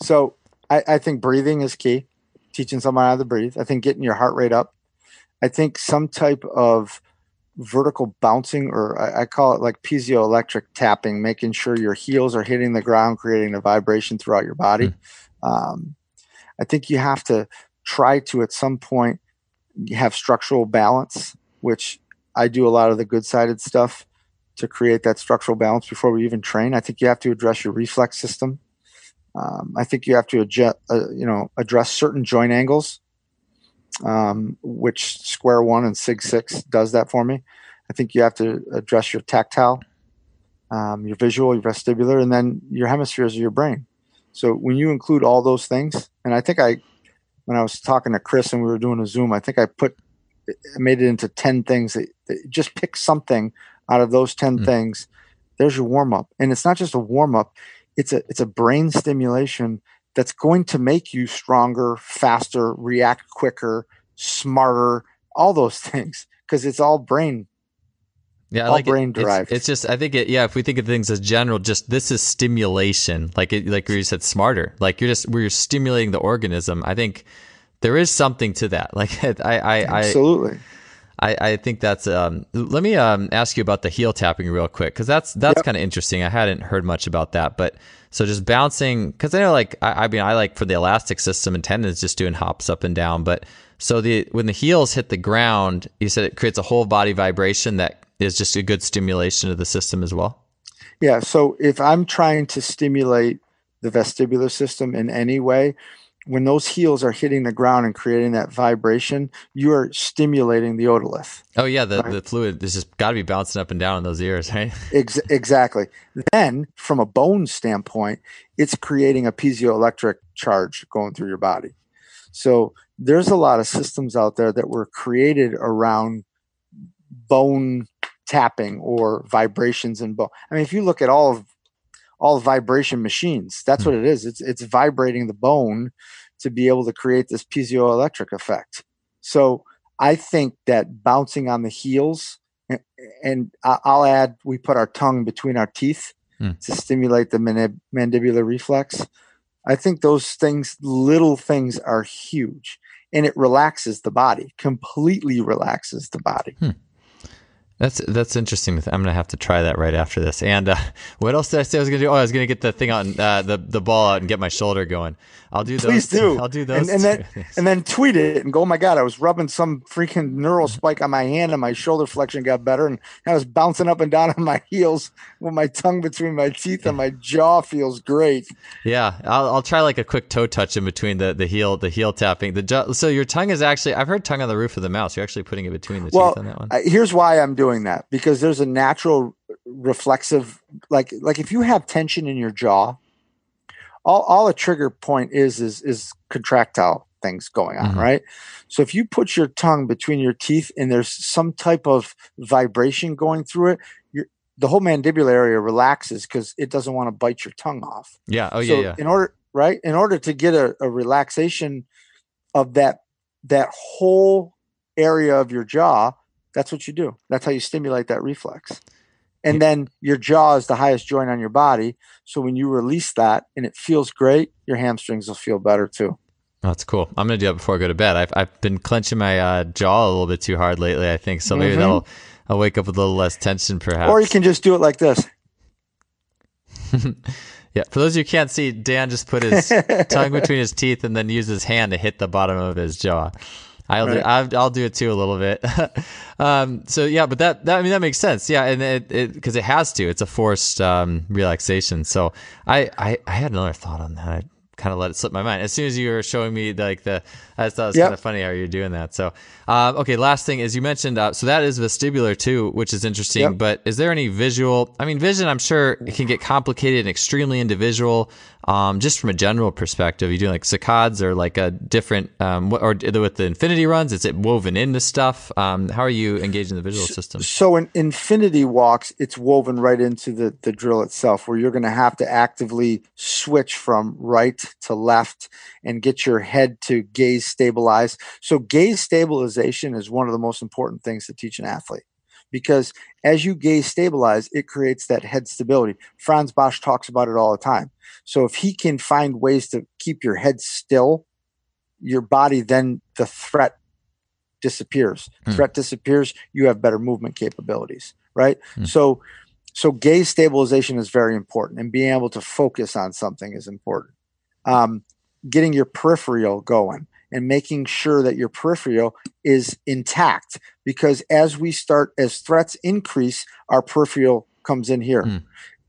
So I think breathing is key, teaching someone how to breathe. I think getting your heart rate up. I think some type of vertical bouncing, or I call it like piezoelectric tapping, making sure your heels are hitting the ground, creating a vibration throughout your body. I think you have to try to, at some point, have structural balance, which I do a lot of the good-sided stuff to create that structural balance before we even train. I think you have to address your reflex system. I think you have to address certain joint angles, which Square One and Sig Six does that for me. I think you have to address your tactile, your visual, your vestibular, and then your hemispheres of your brain. So when you include all those things, and I think when I was talking to Chris and we were doing a Zoom, I think I made it into 10 things. That just pick something out of those 10 things. There's your warm up, and it's not just a warm up. It's a brain stimulation that's going to make you stronger, faster, react quicker, smarter, all those things, because it's all brain. Yeah, all like brain derived. It's just, I think if we think of things as general, just this is stimulation, like you said, smarter. Like we're stimulating the organism. I think there is something to that. Like absolutely. I think that's. Let me ask you about the heel tapping real quick, because that's kind of interesting. I hadn't heard much about that, but so just bouncing, because I know I like for the elastic system and tendons just doing hops up and down. But so when the heels hit the ground, you said it creates a whole body vibration that is just a good stimulation of the system as well. Yeah. So if I'm trying to stimulate the vestibular system in any way, when those heels are hitting the ground and creating that vibration, you are stimulating the otolith. Oh yeah, the fluid is just got to be bouncing up and down in those ears, right? Exactly. Then, from a bone standpoint, it's creating a piezoelectric charge going through your body. So there's a lot of systems out there that were created around bone tapping or vibrations in bone. I mean, if you look at all vibration machines, that's what it is. It's vibrating the bone to be able to create this piezoelectric effect. So I think that bouncing on the heels, and I'll add, we put our tongue between our teeth to stimulate the mandibular reflex. I think those things, little things, are huge, and it relaxes the body, completely relaxes the body. That's interesting. I'm going to have to try that right after this. And what else did I say I was going to do? Oh, I was going to get the thing out, the ball out, and get my shoulder going. I'll do those. Please do. I'll do those. And then tweet it and go, oh my God, I was rubbing some freaking neural spike on my hand and my shoulder flexion got better. And I was bouncing up and down on my heels with my tongue between my teeth and my jaw feels great. Yeah. I'll try like a quick toe touch in between the heel tapping. So your tongue is actually, I've heard tongue on the roof of the mouth. You're actually putting it between the teeth on that one. Here's why I'm doing that, because there's a natural reflexive, like if you have tension in your jaw, all a trigger point is contractile things going on, right? So if you put your tongue between your teeth and there's some type of vibration going through it, the whole mandibular area relaxes because it doesn't want to bite your tongue off. Yeah. Oh, so yeah. In order to get a relaxation of that whole area of your jaw, that's what you do. That's how you stimulate that reflex. And then your jaw is the highest joint on your body. So when you release that and it feels great, your hamstrings will feel better too. Oh, that's cool. I'm going to do that before I go to bed. I've been clenching my jaw a little bit too hard lately, I think. So maybe I'll wake up with a little less tension perhaps. Or you can just do it like this. Yeah. For those of you who can't see, Dan just put his tongue between his teeth and then used his hand to hit the bottom of his jaw. I'll do it too a little bit. So yeah, but that makes sense. Yeah. And because it has to, it's a forced relaxation. So I had another thought on that. I kind of let it slip my mind as soon as you were showing me I thought it was kind of funny how you're doing that. So, okay. Last thing is you mentioned, so that is vestibular too, which is interesting, but is there any visual, vision, I'm sure it can get complicated and extremely individual. Just from a general perspective, you doing like saccades or like a different, or with the infinity runs, is it woven into stuff? How are you engaging the visual system? So in infinity walks, it's woven right into the drill itself, where you're going to have to actively switch from right to left and get your head to gaze stabilized. So gaze stabilization is one of the most important things to teach an athlete, because as you gaze stabilize, it creates that head stability. Franz Bosch talks about it all the time. So if he can find ways to keep your head still, your body, then the threat disappears. Threat disappears. You have better movement capabilities, right? So gaze stabilization is very important, and being able to focus on something is important. Getting your peripheral going and making sure that your peripheral is intact, because as threats increase, our peripheral comes in here.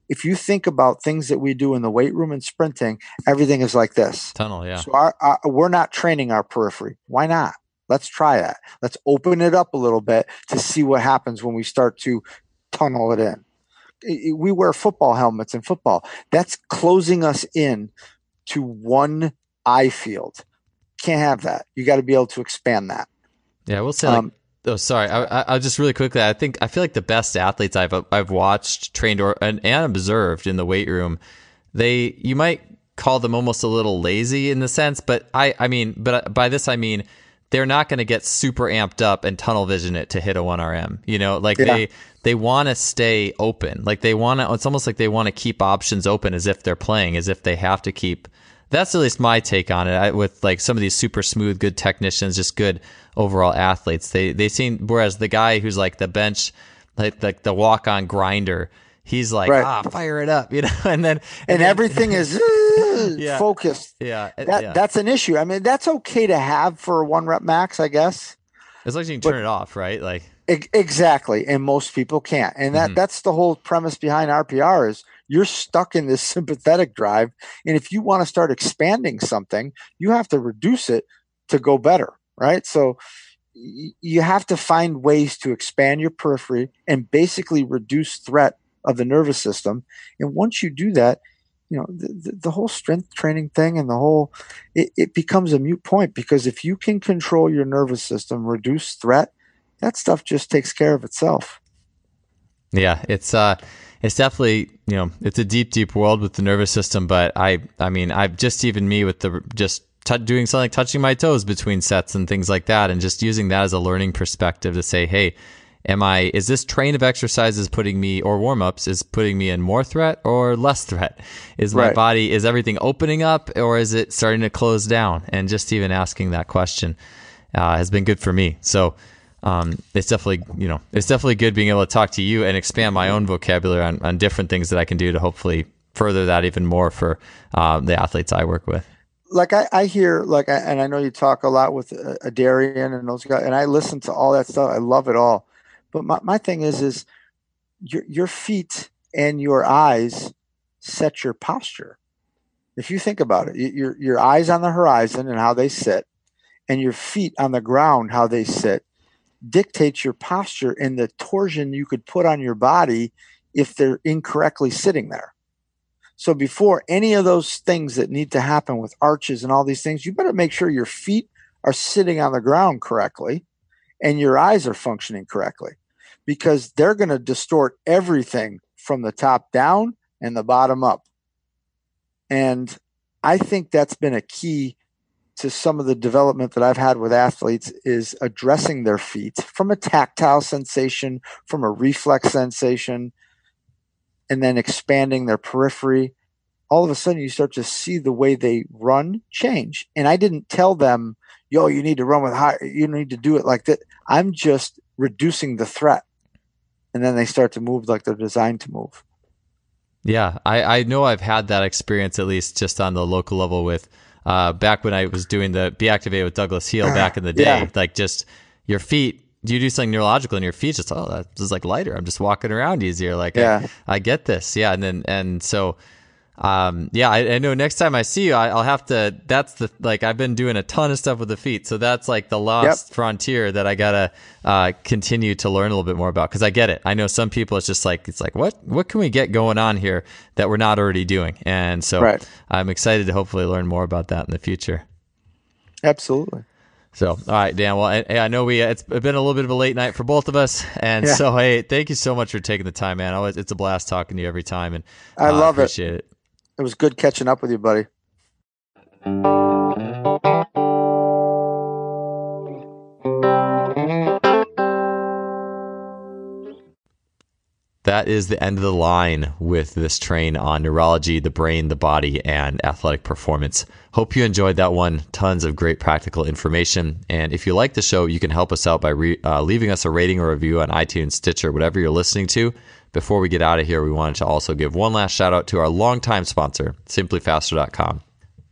If you think about things that we do in the weight room and sprinting, everything is like this. Tunnel, yeah. So we're not training our periphery. Why not? Let's try that. Let's open it up a little bit to see what happens when we start to tunnel it in. We wear football helmets in football. That's closing us in to one eye field. Can't have that. You got to be able to expand that. Yeah, we'll say I'll just really quickly. I feel like the best athletes I've watched, trained, and observed in the weight room, you might call them almost a little lazy in the sense, but by this I mean they're not going to get super amped up and tunnel vision it to hit a 1RM. They want to stay open. It's almost like they want to keep options open as if they're playing, as if they have to keep. That's at least my take on it. With like some of these super smooth, good technicians, just good overall athletes, they seem. Whereas the guy who's like the bench, like the walk on grinder, he's like, right. Fire it up, and then everything is focused. Yeah, that's an issue. I mean, that's okay to have for a 1 rep max, I guess. As long as you can turn it off, right? Exactly, and most people can't. And that's the whole premise behind RPR is you're stuck in this sympathetic drive, and if you want to start expanding something, you have to reduce it to go better, right? So you have to find ways to expand your periphery and basically reduce threat of the nervous system. And once you do that, the whole strength training thing and the whole it becomes a moot point, because if you can control your nervous system, reduce threat, that stuff just takes care of itself. Yeah, it's definitely, it's a deep, deep world with the nervous system. But doing something like touching my toes between sets and things like that, and just using that as a learning perspective to say, hey, is this train of exercises putting me, or warm-ups is putting me in more threat or less threat? Is everything opening up, or is it starting to close down? And just even asking that question has been good for me. So, it's definitely good being able to talk to you and expand my own vocabulary on different things that I can do to hopefully further that even more for the athletes I work with. I hear, and I know you talk a lot with Adarian and those guys, and I listen to all that stuff. I love it all. But my thing is your feet and your eyes set your posture. If you think about it, your eyes on the horizon and how they sit, and your feet on the ground, how they sit, dictates your posture and the torsion you could put on your body if they're incorrectly sitting there. So before any of those things that need to happen with arches and all these things, you better make sure your feet are sitting on the ground correctly and your eyes are functioning correctly, because they're going to distort everything from the top down and the bottom up. And I think that's been a key to some of the development that I've had with athletes, is addressing their feet from a tactile sensation, from a reflex sensation, and then expanding their periphery. All of a sudden you start to see the way they run change. And I didn't tell them, you need to run with high, you need to do it like that. I'm just reducing the threat. And then they start to move like they're designed to move. Yeah. I know I've had that experience, at least just on the local level, with, back when I was doing the Be Activated with Douglas Heel back in the day, just your feet, you do something neurological and your feet just, that's just like lighter. I'm just walking around easier. I get this. Yeah. I know next time I see you, I'll have to, I've been doing a ton of stuff with the feet. So that's like the lost frontier that I gotta continue to learn a little bit more about. 'Cause I get it. I know some people, it's just like, what can we get going on here that we're not already doing? And so I'm excited to hopefully learn more about that in the future. Absolutely. So, all right, Dan, well, I know it's been a little bit of a late night for both of us. And so, hey, thank you so much for taking the time, man. It's a blast talking to you every time. And I love appreciate it. It was good catching up with you, buddy. That is the end of the line with this train on neurology, the brain, the body, and athletic performance. Hope you enjoyed that one. Tons of great practical information. And if you like the show, you can help us out by leaving us a rating or review on iTunes, Stitcher, whatever you're listening to. Before we get out of here, we wanted to also give one last shout out to our longtime sponsor, simplyfaster.com.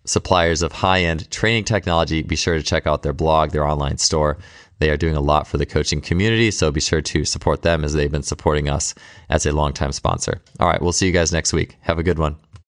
Suppliers of high-end training technology, be sure to check out their blog, their online store. They are doing a lot for the coaching community, so be sure to support them as they've been supporting us as a longtime sponsor. All right, we'll see you guys next week. Have a good one.